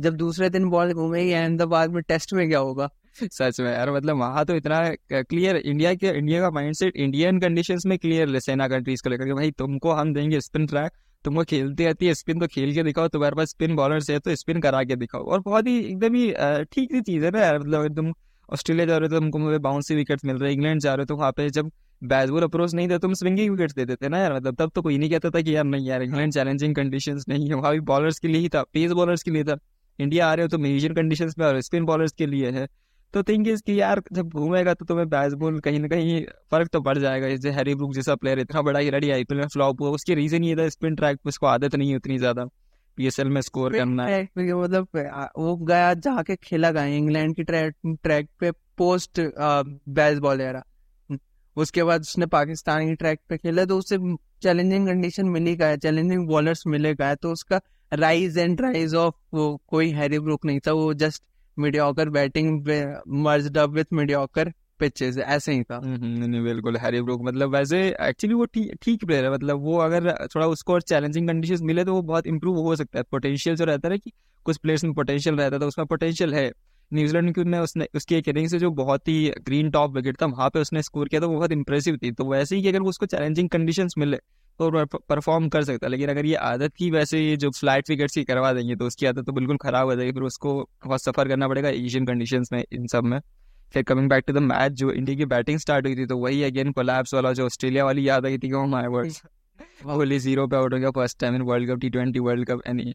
जब दूसरे दिन बॉल घूमेगी अहमदाबाद में टेस्ट में क्या होगा। सच में यार, मतलब वहाँ तो इतना क्लियर इंडिया के इंडिया का माइंडसेट इंडियन कंडीशंस में क्लियर सेना कंट्रीज को लेकर के, भाई तुमको हम देंगे स्पिन ट्रैक, तुमको खेलते आती है स्पिन तो खेल के दिखाओ, तुम्हारे पास स्पिन बॉलर्स है तो स्पिन करा के दिखाओ। और बहुत ही एकदम ही ठीक सी चीज़ है ना यार, मतलब एकदम ऑस्ट्रेलिया जा रहे हो तो तुमको बाउंसी विकेट्स मिल रहे हैं, इंग्लैंड जा रहे हो तो वहाँ पे जब बैसबॉल अप्रोच नहीं था तुम स्विंगिंग विकेट्स दे देते ना यार, मतलब तब तो कोई नहीं कहता था कि यार नहीं यार इंग्लैंड चैलेंजिंग कंडीशंस नहीं है, वहाँ भी बॉलर्स के लिए ही था, पेस बॉलर्स के लिए था। इंडिया आ रहे हो तो मेजर कंडीशंस में आ रहे हो, स्पिन बॉलर्स के लिए है, तो थिंक इज कि यार जब घूमेगा तो तुम्हें बैसबॉल कहीं ना कहीं फर्क तो पड़ जाएगा। जैसे हैरी ब्रूक जैसा प्लेयर इतना बड़ा खिलाड़ी आई पी एल में फ्लॉप हुआ, उसकी रीजन ये था स्पिन ट्रैक पे उसको आदत नहीं है उतनी ज्यादा, पीएसएल में स्कोर करना, मतलब वो गया जहाँ के खेला गया इंग्लैंड की ट्रैक ट्रैक पे पोस्ट बैस बॉलर, उसके बाद उसने पाकिस्तान की ट्रैक पे खेला तो उससे चैलेंजिंग कंडीशन मिली गया, चैलेंजिंग बॉलर्स मिले गए, तो उसका राइज एंड राइज ऑफ वो कोई हैरी ब्रूक नहीं था, वो just mediocre batting merged up with mediocre pitches, ऐसे ही था। नहीं बिल्कुल, हैरी ब्रूक मतलब वैसे एक्चुअली वो ठीक प्लेयर है, मतलब वो अगर थोड़ा उसको और चैलेंजिंग कंडीशंस मिले तो वो बहुत इंप्रूव हो सकता है। पोटेंशियल जो रहता है कि कुछ प्लेयर्स में पोटेंशियल रहता था, उसमें पोटेंशियल है। न्यूजीलैंड में उसने उसकी एक इनिंग से जो बहुत ही ग्रीन टॉप विकेट था वहाँ पे उसने स्कोर किया था, वो बहुत इंप्रेसिव थी। तो वैसे ही अगर उसको चैलेंजिंग कंडीशंस मिले तो परफॉर्म कर सकता है, लेकिन अगर ये आदत की वैसे ये जो फ्लैट विकेट्स की करवा देंगे तो उसकी आदत तो बिल्कुल खराब हो जाएगी, फिर उसको बहुत सफर करना पड़ेगा एशियन कंडीशंस में इन सब में। फिर coming back to the match, जो इंडिया की बैटिंग स्टार्ट हुई थी तो वही अगेन कोलैप्स वाला जो ऑस्ट्रेलिया वाली याद आई थी, माय वर्ड्स, कोहली जीरो पे आउट हो गया first time in world cup, T twenty world cup any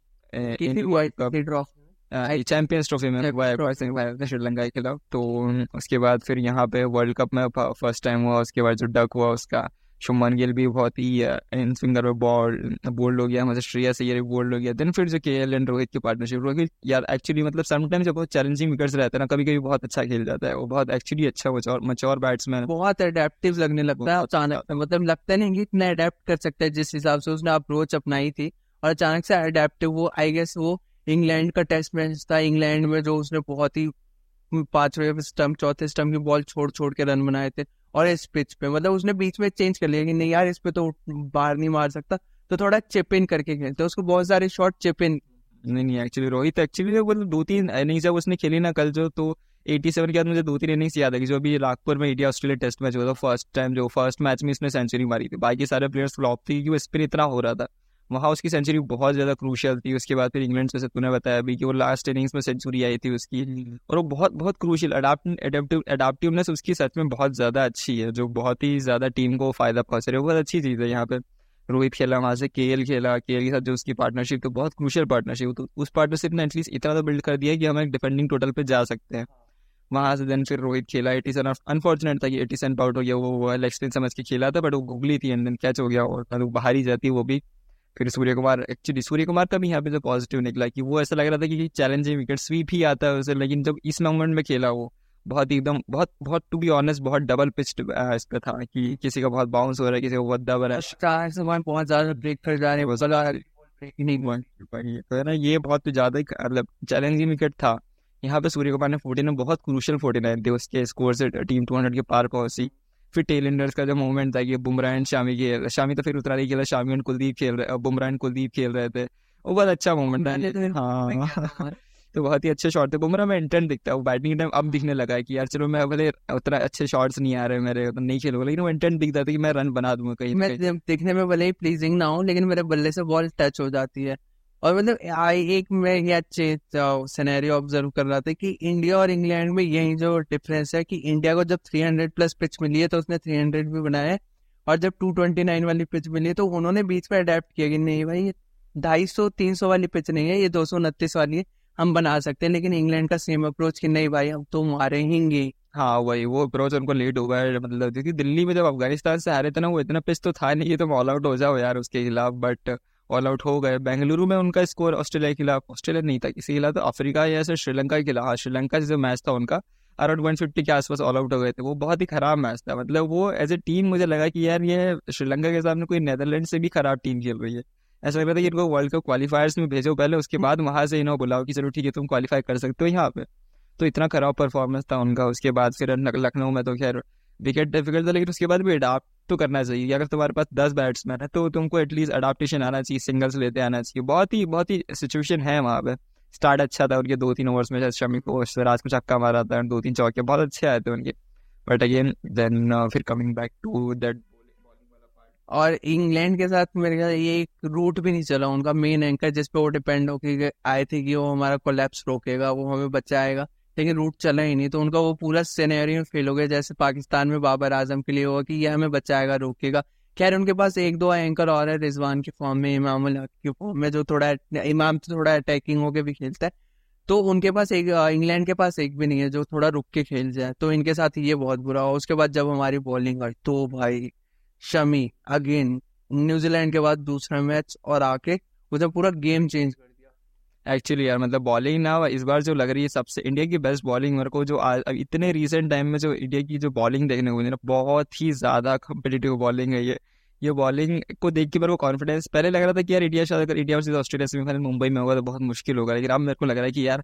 champions trophy में श्रीलंका के खिलाफ। तो उसके बाद फिर यहाँ पे वर्ल्ड कप में फर्स्ट टाइम हुआ, उसके बाद जो डक हुआ उसका, शुभमन गिल भी बहुत ही इन फिंगर में बॉल बोल्ड हो गया, मतलब श्रेया से ये बोल्ड हो गया। देन फिर जो केएल एंड रोहित की पार्टनरशिप, रोहित यार एक्चुअली मतलब समटाइम्स बहुत चैलेंजिंग विकेट्स रहता है ना, कभी कभी बहुत अच्छा खेल जाता है, वो बहुत एक्चुअली अच्छा मच्योर मच्योर बैट्समैन, बहुत अडेप्टिव लगने लगता है अचानक, मतलब लगता नहीं कि इतना अडेप्ट कर सकता है जिस हिसाब से उसने अप्रोच अपनाई थी, और अचानक से अडेप्टिव। वो आई गेस वो इंग्लैंड का टेस्ट मैच था, इंग्लैंड में जो उसने बहुत ही पांचवें स्टंप चौथे स्टंप की बॉल छोड़ छोड़ के रन बनाए थे, और इस पिच पे मतलब उसने बीच में चेंज कर लिया कि नहीं यार इस पे तो बाहर नहीं मार सकता, तो थोड़ा चिप इन करके खेलते, उसको बहुत सारे शॉट चिप इन। नहीं नहीं एक्चुअली रोहित एक्चुअली मतलब दो तीन इनिंग्स जब उसने खेली ना कल जो, तो सत्तासी के बाद मुझे दो तीन इनिंग्स याद है कि जो अभी नागपुर में इंडिया ऑस्ट्रेलिया टेस्ट मैच हुआ था, फर्स्ट टाइम जो फर्स्ट मैच में उसने सेंचुरी मारी थी, बाकी सारे प्लेयर्स फ्लॉप थे क्योंकि वो स्पिन इतना हो रहा था, वहाँ उसकी सेंचुरी बहुत ज़्यादा क्रूशियल थी। उसके बाद फिर इंग्लैंड से तूने बताया अभी कि वो लास्ट इनिंग्स में सेंचुरी आई थी उसकी, और वो बहुत बहुत क्रूशियल अडाप्टिव अडाप्टिवनेस उसकी सच में बहुत ज़्यादा अच्छी है, जो बहुत ही ज़्यादा टीम को फ़ायदा पहुँच रही है, बहुत अच्छी चीज़ है। यहाँ पर रोहित खेला, वहाँ से के एल खेला, के एल के साथ जो उसकी पार्टनरशिप तो बहुत क्रूशियल पार्टनरशिप, तो उस पार्टनरशिप ने एटलीस्ट इतना तो बिल्ड कर दिया कि हम एक डिफेंडिंग टोटल पर जा सकते हैं। वहाँ से देन फिर रोहित खेला, एटीसन अनफॉर्चुनेट था कि एटीसन आउट हो गया, वो लेग स्पिन समझ के खेला था बट वो गुगली थी एंड देन कैच हो गया और बाहर ही जाती वो भी। फिर सूर्यकुमार एक्चुअली सूर्यकुमार का भी यहाँ पे जो पॉजिटिव निकला कि वो ऐसा लग रहा था कि चैलेंजिंग विकेट स्वीप ही आता है उसे, लेकिन जब इस मोमेंट में खेला वो बहुत एकदम बहुत बहुत टू बी ऑनेस्ट बहुत डबल पिच्ड इस पे था कि किसी का बहुत बाउंस हो रहा है, किसी का बहुत दब रहा है, बहुत ज़्यादा ब्रेक कर जा रहे हैं, ये बहुत ज़्यादा मतलब चैलेंजिंग विकेट था। यहाँ पे सूर्यकुमार ने फोर्टी नाइन बहुत क्रूशियल फोर्टी नाइन थे, उसके स्कोर से टीम टू हंड्रेड के पार पहुंची। फिर टेल एंडर्स का जो मूवमेंट था कि बुमराह एंड शामी खेल, शामी तो फिर उतना नहीं खेला, शामी एंड कुलदीप खेल रहे, बुमराह एंड कुलदीप खेल रहे थे, वो बहुत अच्छा मूवमेंट था। हाँ तो बहुत ही अच्छे शॉट थे, बुमराह में इंटेंट दिखता है, वो बैटिंग टाइम अब दिखने लगा है कि यार चलो मैं भले उतना अच्छे शॉट्स नहीं आ रहे मेरे, तो नहीं खेलूंगा, लेकिन वो इंटेंट दिखता था कि मैं रन बना दूंगा कहीं, मैं दिखने में भले ही प्लीजिंग ना हो लेकिन मेरे बल्ले से बॉल टच हो जाती है। और मतलब एक मैं यह सिनेरियो ऑब्जर्व कर रहा था कि इंडिया और इंग्लैंड में यही जो डिफरेंस है कि इंडिया को जब तीन सौ प्लस पिच मिली है तो उसने तीन सौ भी बनाया, और जब दो सौ उनतीस वाली पिच मिली है तो उन्होंने बीच में अडेप्ट किया कि नहीं भाई ये दो सौ पचास तीन सौ वाली पिच नहीं है, ये दो सौ उनतीस वाली है, हम बना सकते हैं। लेकिन इंग्लैंड का सेम अप्रोच कि नहीं भाई हम तो मारेंगे। हाँ वही वो अप्रोच उनको लेट होगा, मतलब क्योंकि दिल्ली में जब अफगानिस्तान से हारे थे ना वो इतना पिच तो था नहीं, ये तो ऑल आउट हो जाओ यार उसके खिलाफ, बट ऑल आउट हो गए। बेंगलुरु में उनका स्कोर ऑस्ट्रेलिया के खिलाफ, ऑस्ट्रेलिया नहीं था किसी के खिलाफ, तो अफ्रीका या श्रीलंका के खिलाफ, श्रीलंका से जो मैच था उनका अराउंड एक सौ पचास के आसपास ऑल आउट हो गए थे। वो बहुत ही खराब मैच था, मतलब वो एज ए टीम मुझे लगा कि यार ये श्रीलंका के सामने कोई नीदरलैंड से भी खराब टीम खेल रही है। ऐसा लग रहा था कि इनको वर्ल्ड कप क्वालिफायर्स में भेजो पहले, उसके बाद वहाँ से इन्होंने बुलाओ कि चलो ठीक है तुम क्वालिफाई कर सकते हो यहाँ पे। तो इतना खराब परफॉर्मेंस था उनका। उसके बाद फिर लखनऊ में तो खैर विकेट डिफिकल्ट था, लेकिन उसके बाद भी अडाप्ट तो करना चाहिए। अगर तुम्हारे पास दस बैट्समैन है तो तुमको एटलीस्ट अडाप्टेशन आना चाहिए, सिंगल्स लेते आना चाहिए। बहुत ही बहुत ही सिचुएशन है वहाँ पे। स्टार्ट अच्छा था उनके, दो तीन ओवर्स में शमी को सिराज को छक्का मारा था, दो तीन चौके बहुत अच्छे आए थे उनके, बट अगेन देन फिर कमिंग बैक टू दैट। और इंग्लैंड के साथ मेरे ख्याल ये एक रूट भी नहीं चला उनका मेन एंकर जिस पे वो डिपेंड होके आए थे कि वो हमारा कोलैप्स रोकेगा, वो हमें बचाएगा, लेकिन रूट चला ही नहीं। तो उनका वो पूरा सिनेरियो फेल हो गया, जैसे पाकिस्तान में बाबर आजम के लिए हुआ कि ये हमें बचाएगा रोकेगा। खैर उनके पास एक दो एंकर और है रिजवान के फॉर्म में, इमाम-उल-हक के फॉर्म में, जो थोड़ा इमाम तो थोड़ा अटैकिंग होके भी खेलता है। तो उनके पास एक, इंग्लैंड के पास एक भी नहीं है जो थोड़ा रुक के खेल जाए। तो इनके साथ ये बहुत बुरा हुआ। उसके बाद जब हमारी बॉलिंग आई तो भाई शमी अगेन न्यूजीलैंड के बाद दूसरा मैच और आके उसने पूरा गेम चेंज कर दिया एक्चुअली यार। मतलब बॉलिंग ना इस बार जो लग रही है सबसे इंडिया की बेस्ट बॉलिंग, मेरे को जो आज इतने रीसेंट टाइम में जो इंडिया की जो बॉलिंग देखने को मिली ना, बहुत ही ज़्यादा कम्पिटिटिव बॉलिंग है ये। ये बॉलिंग को देख के मेरे को कॉन्फिडेंस पहले लग रहा था कि यार इंडिया शायद अगर India versus Australia semifinal Mumbai में होगा तो बहुत मुश्किल होगा, लेकिन अब मेरे को लग रहा है कि यार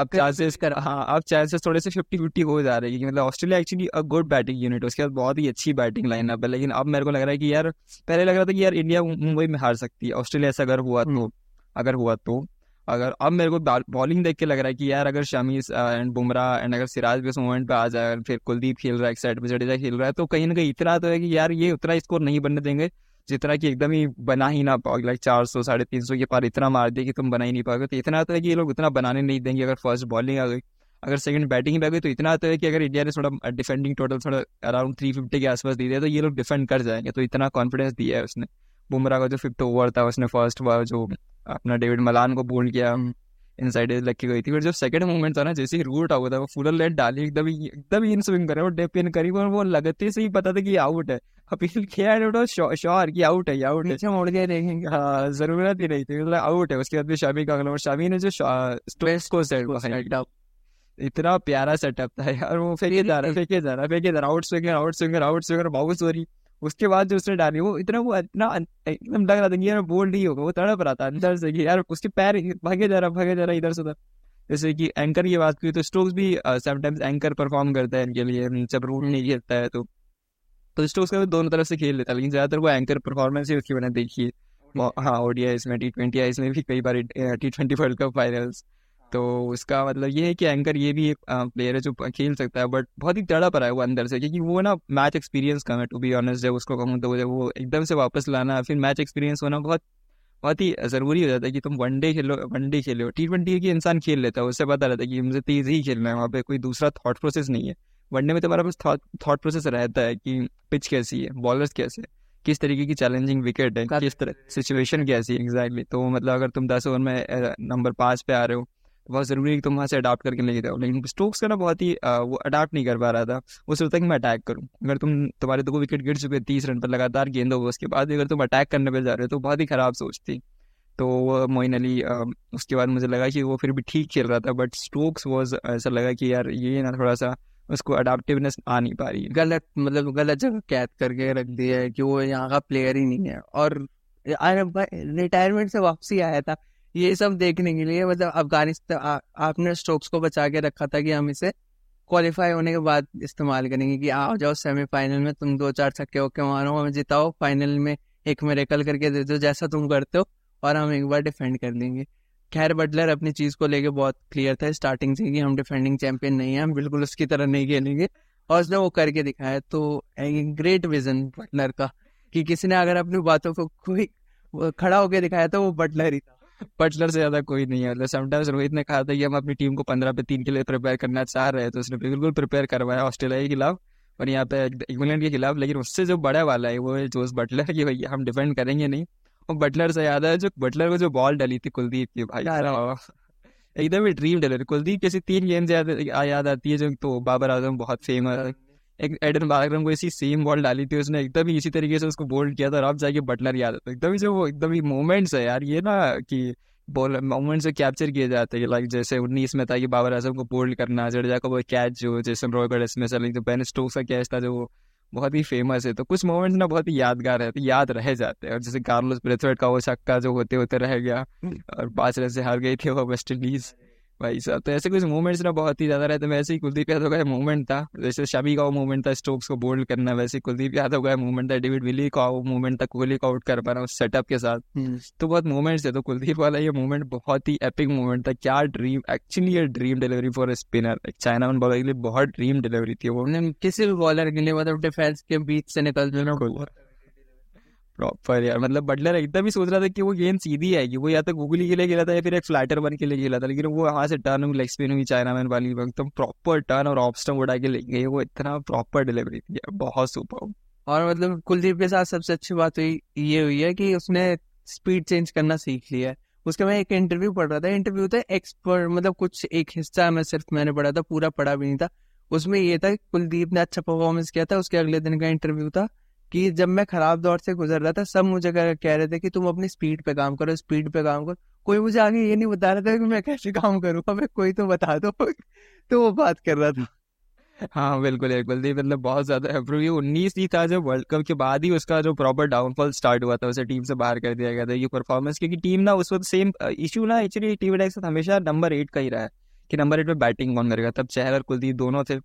अब चांसेस कर हाँ अब चांसेस थोड़े से फिफ्टी फिफ्टी हो जा रहे हैं। मतलब Australia actually a good batting unit, उसके बाद बहुत ही अच्छी बैटिंग लाइनअप है, लेकिन अब मेरे को लग रहा है कि यार पहले लग रहा था कि यार इंडिया मुंबई में हार सकती है ऑस्ट्रेलिया से अगर हुआ तो अगर हुआ तो अगर अब मेरे को बॉलिंग देख के लग रहा है कि यार अगर शमी एंड बुमराह एंड अगर सिराज भी उस मोमेंट पे आ जाए, फिर कुलदीप खेल रहा है एक साइड पे, जडेजा खेल रहा है, तो कहीं ना कहीं इतना तो है कि यार ये उतना स्कोर नहीं बनने देंगे जितना कि एकदम ही बना ही ना पाओगे, लाइक चार सौ साढ़े तीन सौ के पार इतना मार दिया कि तुम बना ही नहीं पाओगे। तो इतना तो है कि ये लोग उतना बनाने नहीं देंगे। अगर फर्स्ट बॉलिंग आ गई, अगर सेकंड बैटिंग आ गई, तो इतना तो है कि अगर इंडिया ने थोड़ा डिफेंडिंग टोटल थोड़ा अराउंड थ्री फिफ्टी के आसपास दे दिया तो ये लोग डिफेंड कर जाएंगे। तो इतना कॉन्फिडेंस दिया है उसने। बुमराह का जो फिफ्थ ओवर था उसने फर्स्ट ओवर जो अपना डेविड मलान को बोल्ड किया, इनसाइड एज लग के गई थी। फिर जो सेकंड मोमेंट था ना, जैसे ही रूट आउट था वो फुलर लेट डाली, एकदम एकदम इन स्विंग करे और डेप इन करी, और वो लगते से ही पता था कि आउट है। अपील किया श्योर कि आउट है, आउट है, मोड़ के देखेंगे, हाँ जरूरत ही नहीं थी, मतलब आउट है। उसके बाद भी शमी का अगला, और शमी ने जो स्ट्रेस को सेट अप, इतना प्यारा सेटअप था यार, वो फेंके जा रहा फेंके जा रहा फेंके जा रहा out swinger out swinger out swinger बाउंसरी। उसके बाद जो उसने डाली वो इतना वो इतना एकदम लग रहा था कि यार बोल्ड ही होगा, वो तड़प रहा था अंदर से कि यार उसके पैर भागे जा रहा भागे जा रहा इधर से उधर। जैसे कि एंकर की बात की तो स्टोक्स भी समटाइम्स एंकर परफॉर्म करता है इनके लिए, जब रूट नहीं खेलता है तो तो स्टोक्स का दोनों तरफ से खेल लेता है, लेकिन ज़्यादातर वो एंकर परफॉर्मेंस ही उसकी मैंने देखी है। हाँ ओडीआई इसमें, टी ट्वेंटी आई इसमें भी कई बार, T twenty world cup finals. तो उसका मतलब ये है कि एंकर ये भी एक प्लेयर है जो खेल सकता है, बट बहुत ही तड़प रहा है वो अंदर से, क्योंकि वो ना मैच एक्सपीरियंस कम है टू बी ऑनेस्ट। जब उसको कहूँ तो जब वो एकदम से वापस लाना, फिर मैच एक्सपीरियंस होना बहुत बहुत ही ज़रूरी हो जाता है कि तुम वनडे खेलो वनडे खेलो। टी ट्वेंटी की इंसान खेल लेता है, उससे पता रहता है कि मुझे तेज़ ही खेलना है, वहाँ पे कोई दूसरा थाट प्रोसेस नहीं है। वनडे में तुम्हारा बस थाट प्रोसेस रहता है कि पिच कैसी है, बॉलर्स कैसे, किस तरीके की चैलेंजिंग विकेट है, किस तरह सिचुएशन कैसी है एग्जैक्टली। तो मतलब अगर तुम दस ओवर में नंबर पाँच पे आ रहे हो, बहुत ज़रूरी है कि तुम वहाँ से अडाप्ट करके लेके जाओ, लेकिन स्टोक्स का ना बहुत ही आ, वो अडाप्ट नहीं कर पा रहा था। वो सोचता कि मैं अटैक करूँ, अगर तुम तुम्हारे दो विकेट गिर चुके तीस रन पर लगातार गेंद हो, उसके बाद अगर तुम अटैक करने पर जा रहे हो तो बहुत ही ख़राब सोचती। तो वो मोइन अली आ, उसके बाद मुझे लगा कि वो फिर भी ठीक खेल रहा था, बट स्टोक्स वॉज ऐसा लगा कि यार ये ना थोड़ा सा उसको अडाप्टिवनेस आ नहीं पा रही है। गलत मतलब गलत जगह कैद करके रख दिया है कि वो यहाँ का प्लेयर ही नहीं है, और रिटायरमेंट से वापसी आया था ये सब देखने के लिए। मतलब अफगानिस्तान आपने स्टोक्स को बचा के रखा था कि हम इसे क्वालिफाई होने के बाद इस्तेमाल करेंगे कि आओ जाओ सेमीफाइनल में तुम दो चार छक्के होके मारो, हमें जिताओ, फाइनल में एक मिरेकल करके दे दो जैसा तुम करते हो, और हम एक बार डिफेंड कर देंगे। खैर बटलर अपनी चीज़ को लेके बहुत क्लियर था स्टार्टिंग से कि हम डिफेंडिंग चैंपियन नहीं है, हम बिल्कुल उसकी तरह नहीं खेलेंगे, और उसने वो करके दिखाया। तो ग्रेट विजन बटलर का कि किसी ने अगर अपनी बातों को कोई खड़ा होकर दिखाया तो वो बटलर ही था। बटलर से ज्यादा कोई नहीं है। मतलब समटाइम्स रोहित ने कहा था कि हम अपनी टीम को पंद्रह पे तीन के लिए प्रिपेयर करना चाह रहे हैं, तो उसने बिल्कुल प्रिपेयर करवाया ऑस्ट्रेलिया के खिलाफ और यहाँ पे इंग्लैंड के खिलाफ। लेकिन उससे जो बड़ा वाला है वो है जोस बटलर की, भैया हम डिफेंड करेंगे नहीं। और बटलर से याद है जो बटलर को जो बॉल डली थी कुलदीप की, भाई एकदम ही ड्रीम डलर। कुलदीप जैसी तीन गेंद याद याद आती है जो, तो बाबर आजम बहुत फेमस है, एक एडन बालाक्रम को इसी सेम बॉल डाली थी उसने, एकदम ही इसी तरीके से उसको बोल्ड किया था और अब जाके बटलर याद आता है। एकदम ही जो वो एकदम ही मोमेंट्स है यार ये ना कि बॉल मोमेंट्स से कैप्चर किए जाते हैं। लाइक जैसे उन्नीस में था कि बाबर आजम को बोल्ड करना, जडेजा का वो कैच जो जैसन रॉयगढ़ इसमें चल, तो बेन स्टोक्स का कैच था जो बहुत ही फेमस है। तो कुछ मोमेंट्स ना बहुत ही यादगार है, तो याद रह जाते हैं। और जैसे कार्लोस ब्रेथवेट का वो छक्का जो होते होते रह गया और पाँच रन से हार गई थी वो वेस्ट इंडीज, भाई साहब। तो ऐसे कुछ मोमेंट्स ना बहुत ही ज़्यादा रहते हैं। वैसे ही कुलदीप यादव का मोमेंट था, जैसे शमी का वो मोमेंट था स्टोक्स को बोल्ड करना, वैसे कुलदीप यादव का मोमेंट था, डेविड विली का वो मोमेंट था कोहली को आउट कर पाना उस सेटअप के साथ। तो बहुत मोमेंट्स थे, तो कुलदीप वाला ये मोमेंट बहुत ही एपिक मोमेंट था। क्या ड्रीम, एक्चुअली ये dream delivery for spinner, China one bowler के लिए बहुत ड्रीम डिलीवरी थी वो, किसी भी बॉलर के लिए, मतलब डिफेंस के बीच से निकल जाना प्रॉपर यार। मतलब बटलर एकदम ही सोच रहा था कि वो गेंद सीधी आएगी, वो या तो गूगली के लिए खेला था या फिर एक फ्लैटर बन के लिए खेला था, लेकिन वो वहाँ से टर्न हुई, लेग स्पिन हुई चाइनामैन वाली, एकदम प्रॉपर टर्न और ऑफ स्टंप उड़ा के ले गए। वो इतना प्रॉपर डिलीवरी थी, बहुत सुपर। और मतलब कुलदीप के साथ सबसे अच्छी बात हुई ये हुई है कि उसने स्पीड चेंज करना सीख लिया है। उसके मैं एक इंटरव्यू पढ़ रहा था, इंटरव्यू था एक्सपर्ट, मतलब कुछ एक हिस्सा मैं सिर्फ मैंने पढ़ा था, पूरा पढ़ा भी नहीं था। उसमें ये था कुलदीप ने अच्छा परफॉर्मेंस किया था, उसके अगले दिन का इंटरव्यू था कि जब मैं खराब दौर से गुजर रहा था सब मुझे कह रहे थे कि तुम अपनी स्पीड पे काम करो, स्पीड पे काम करो, कोई मुझे आगे ये नहीं बता रहा था कि मैं कैसे काम करूँ, हमें कोई तो बता दो। तो वो बात कर रहा था। हाँ बिल्कुल बिल्कुल, मतलब बहुत ज्यादा इंप्रूव। उन्नीस ही था जब वर्ल्ड कप के बाद ही उसका जो प्रॉपर डाउनफॉल स्टार्ट हुआ था, उसे टीम से बाहर कर दिया गया था ये परफॉर्मेंस, क्योंकि टीम ना उस वक्त सेम इशू ना एक्चुअली टीम के साथ हमेशा नंबर एट का ही रहा है कि नंबर एट पे बैटिंग कौन करेगा। तब चहल और कुलदीप दोनों थे,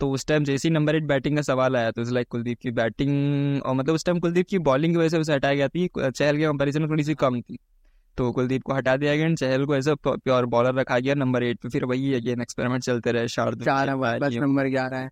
तो उस टाइम जैसे ही नंबर एट बैटिंग का सवाल आया तो लाइक कुलदीप की बैटिंग, और मतलब उस टाइम कुलदीप की बॉलिंग की वजह से उसे हटाया गया थी, चहल के कंपेरिजन में थोड़ी सी कम थी, तो कुलदीप को हटा दिया गया, चहल को ऐसा प्योर बॉलर रखा गया नंबर एट पे। फिर वही अगेन एक्सपेरिमेंट चलते रहे, शार्दुल नंबर ग्यारह है,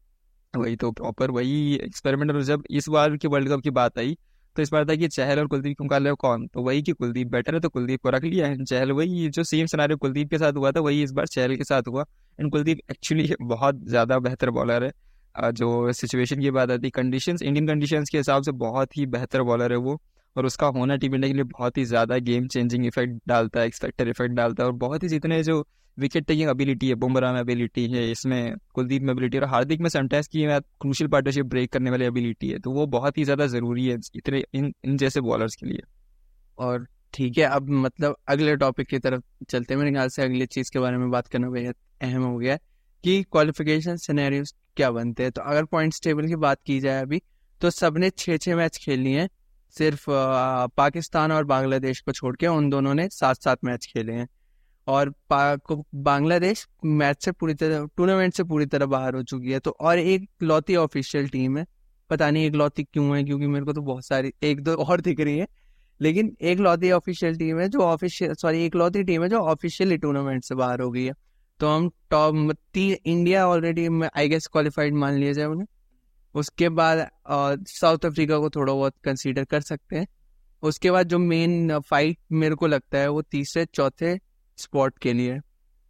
वही तो प्रॉपर वही एक्सपेरिमेंट। और जब इस बार की वर्ल्ड कप की बात आई तो इस बार था कि चहल और कुलदीप के मुकाबले कौन, तो वही कि कुलदीप बेटर है तो कुलदीप को रख लिया है चहल। वही जो सेम सिनारियो कुलदीप के साथ हुआ था वही इस बार चहल के साथ हुआ। एंड कुलदीप एक्चुअली बहुत ज़्यादा बेहतर बॉलर है, जो सिचुएशन की बात आती है कंडीशंस, इंडियन कंडीशंस के हिसाब से बहुत ही बेहतर बॉलर है वो, और उसका होना टीम इंडिया के लिए बहुत ही ज़्यादा गेम चेंजिंग इफेक्ट डालता है, एक्सपेक्टर इफेक्ट डालता है। और बहुत ही जितने जो विकेट टेकिंग एबिलिटी है, बुमराह में एबिलिटी है, इसमें कुलदीप में एबिलिटी है, और हार्दिक में समटाइम्स की क्रूशियल पार्टनरशिप ब्रेक करने वाली एबिलिटी है, तो वो बहुत ही ज़्यादा ज़रूरी है इतने इन इन जैसे बॉलर्स के लिए। और ठीक है, अब मतलब अगले टॉपिक की तरफ चलते हैं। मेरे ख्याल से अगली चीज़ के बारे में बात करना बेहद अहम हो गया है कि क्वालिफिकेशन सिनेरियोज क्या बनते हैं। तो अगर पॉइंट्स टेबल की बात की जाए अभी तो सबने छः छः मैच खेल लिए हैं, सिर्फ पाकिस्तान और बांग्लादेश को छोड़ के उन दोनों ने सात सात मैच खेले हैं। और बांग्लादेश मैच से पूरी तरह टूर्नामेंट से पूरी तरह बाहर हो चुकी है, तो और एक लौती ऑफिशियल टीम है, पता नहीं एक लौती क्यों है, क्योंकि मेरे को तो बहुत सारी एक दो और दिख रही है, लेकिन एक लौती ऑफिशियल टीम है जो ऑफिशियल सॉरी एक लौती टीम है जो ऑफिशियली टूर्नामेंट से बाहर हो गई है। तो हम टॉप तीन India already I guess qualified मान लिया जाए उन्हें, उसके बाद साउथ अफ्रीका को थोड़ा बहुत कंसीडर कर सकते हैं। उसके बाद जो मेन फाइट मेरे को लगता है वो तीसरे चौथे स्पॉट के लिए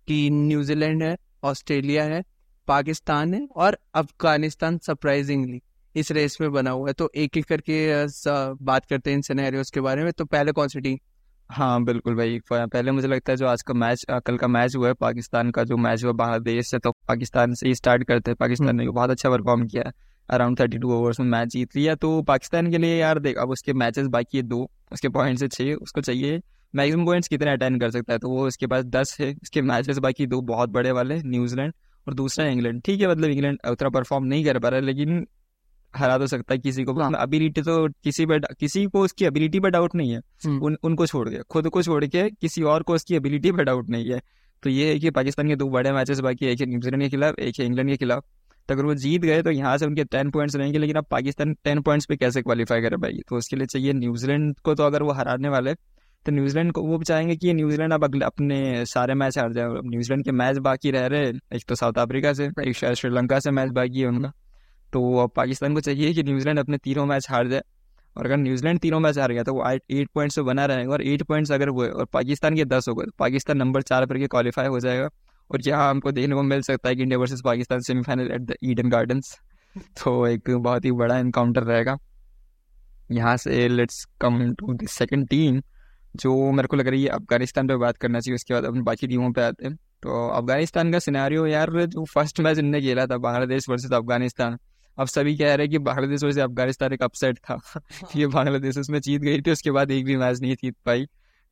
कि न्यूजीलैंड है, ऑस्ट्रेलिया है, पाकिस्तान है और अफगानिस्तान सरप्राइजिंगली इस रेस में बना हुआ है। तो एक एक करके बात करते हैं इन सिनेरियोस के बारे में। तो पहले कौन सी टीम? हाँ बिल्कुल भाई, पहले मुझे लगता है जो आज का मैच कल का मैच हुआ है पाकिस्तान का जो मैच हुआ बांग्लादेश से, तो पाकिस्तान से ही स्टार्ट करते हैं। पाकिस्तान ने बहुत अच्छा परफॉर्म किया है, अराउंड थर्टी टू ओवर्स में मैच जीत लिया, तो पाकिस्तान के लिए यार देख अब उसके मैचेस बाकी है दो, उसके पॉइंट्स है छः, उसको चाहिए मैक्सिमम पॉइंट्स कितने अटेन कर सकता है, तो वो उसके पास दस है, उसके मैचेस बाकी दो बहुत बड़े वाले, न्यूजीलैंड और दूसरा इंग्लैंड। ठीक है, मतलब इंग्लैंड उतना परफॉर्म नहीं कर पा रहा है लेकिन हरा तो सकता है किसी को, एबिलिटी तो किसी पर किसी को उसकी एबिलिटी पर डाउट नहीं है, उन, उनको छोड़ के खुद को छोड़ के किसी और को उसकी एबिलिटी पर डाउट नहीं है। तो ये है कि पाकिस्तान के दो बड़े मैचेस बाकी, एक है न्यूजीलैंड के खिलाफ, एक है इंग्लैंड के खिलाफ, तो अगर वो जीत गए तो यहाँ से उनके टेन पॉइंट्स रहेंगे, लेकिन अब पाकिस्तान टेन पॉइंट्स पे कैसे क्वालिफाई कर पाएगी, तो उसके लिए चाहिए न्यूजीलैंड को, तो अगर वो हराने वाले तो न्यूजीलैंड को वो चाहेंगे कि न्यूजीलैंड अब अगले अपने सारे मैच हार जाए। अब न्यूजीलैंड के मैच बाकी रह रहे, एक तो साउथ अफ्रीका से, एक शायद श्रीलंका से मैच बाकी है उनका, तो अब पाकिस्तान को चाहिए कि न्यूजीलैंड अपने तीनों मैच हार जाए और अगर न्यूजीलैंड तीनों मैच हार गया तो वो एट पॉइंट्स से बना रहेगा, और एट पॉइंट्स अगर हुए और पाकिस्तान के दस हो गए तो पाकिस्तान नंबर चार पर के क्वालिफाई हो जाएगा। और यहाँ हमको देखने को मिल सकता है कि India versus Pakistan semifinal at the Eden Gardens, तो एक बहुत ही बड़ा इनकाउंटर रहेगा। यहाँ से let's come to the second team जो मेरे को लग रही है अफगानिस्तान पे बात करना चाहिए, उसके बाद अपन बाकी टीमों पे आते हैं। तो अफगानिस्तान का सिनेरियो यार, जो फर्स्ट मैच इनने खेला था बांग्लादेश वर्सेस अफगानिस्तान, अब सभी कह रहे हैं कि बांग्लादेश वर्सेस अफगानिस्तान एक अपसेट था ये बांग्लादेश उसमें जीत गई थी, उसके बाद एक भी मैच नहीं जीत पाई।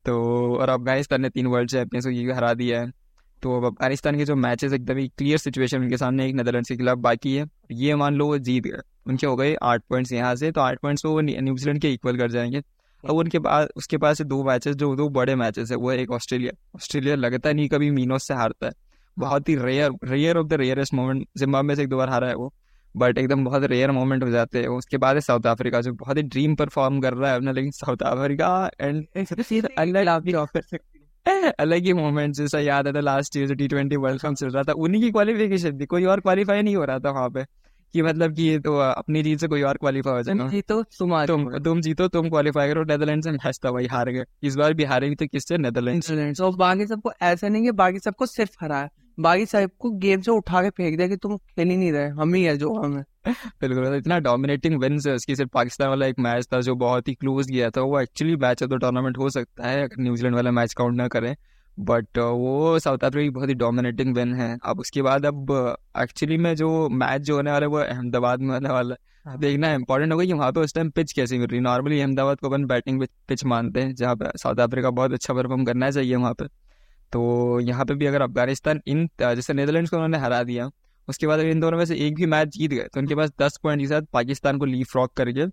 तो और अफगानिस्तान ने तीन वर्ल्ड चैंपियंस को ये हरा दिया है, तो अब अफगानिस्तान के जो मैचेस एकदम ही क्लियर सिचुएशन उनके सामने एक नीदरलैंड के खिलाफ बाकी है, ये मान लो वो जीत गए, उनके हो गए आठ पॉइंट्स यहाँ से, तो आठ पॉइंट्स वो न्यूजीलैंड के इक्वल कर जाएंगे। अब उनके पास उसके पास से दो मैचेस जो दो बड़े मैचेस है, वो एक ऑस्ट्रेलिया, ऑस्ट्रेलिया लगता नहीं कभी मीनोस से हारता है, बहुत ही rare rare of the rarest moment, Zimbabwe से एक दो बार हारा है वो, बट एकदम बहुत रेयर मोमेंट हो जाते हैं। उसके बाद है साउथ अफ्रीका जो बहुत ही ड्रीम परफॉर्म कर रहा है अपना, लेकिन साउथ अफ्रीका एंड अलग ही मोमेंट, जैसा याद आता लास्ट ईयर जो टी ट्वेंटी वर्ल्ड कप चल रहा था उन्हीं की क्वालिफिकेशन थी, कोई और क्वालिफाई नहीं हो रहा था वहाँ पे, कि मतलब कि ये तो अपनी जीत से कोई और क्वालिफाई हो जाएगा, जीतो तुम तुम तुम जीतो तुम क्वालिफाई करो। नेदरलैंड से मैच था भाई, हार गए, इस बार भी हारे भी तो किससे, नेदरलैंड। और बाकी सबको ऐसा नहीं है, बाकी सबको सिर्फ हराया, बाकी सबको गेम से उठा के फेंक दिया कि तुम खेल ही नहीं रहे, हम ही है जो हम है बिल्कुल। इतना डोमिनेटिंग विन से उसकी सिर्फ पाकिस्तान वाला एक मैच था जो बहुत ही क्लोज गया था, वो actually match of the tournament हो सकता है अगर न्यूजीलैंड वाला मैच काउंट ना करें, बट वो साउथ अफ्रीका की बहुत ही डोमिनेटिंग विन है। अब उसके बाद अब एक्चुअली में जो मैच जो होने वाला है वो अहमदाबाद में होने वाला है, देखना इंपॉर्टेंट होगा कि वहाँ पे उस टाइम पिच कैसी मिल रही। नॉर्मली अहमदाबाद को अपन बैटिंग पिच मानते हैं, जहाँ पे साउथ अफ्रीका बहुत अच्छा परफॉर्म करना चाहिए वहाँ पे। तो यहाँ पे भी अगर अफगानिस्तान इन जैसे नीदरलैंड को उन्होंने हरा दिया, उसके बाद अगर इन दोनों में से एक भी मैच जीत गए तो उनके पास दस पॉइंट के साथ पाकिस्तान को लीफ रॉक करके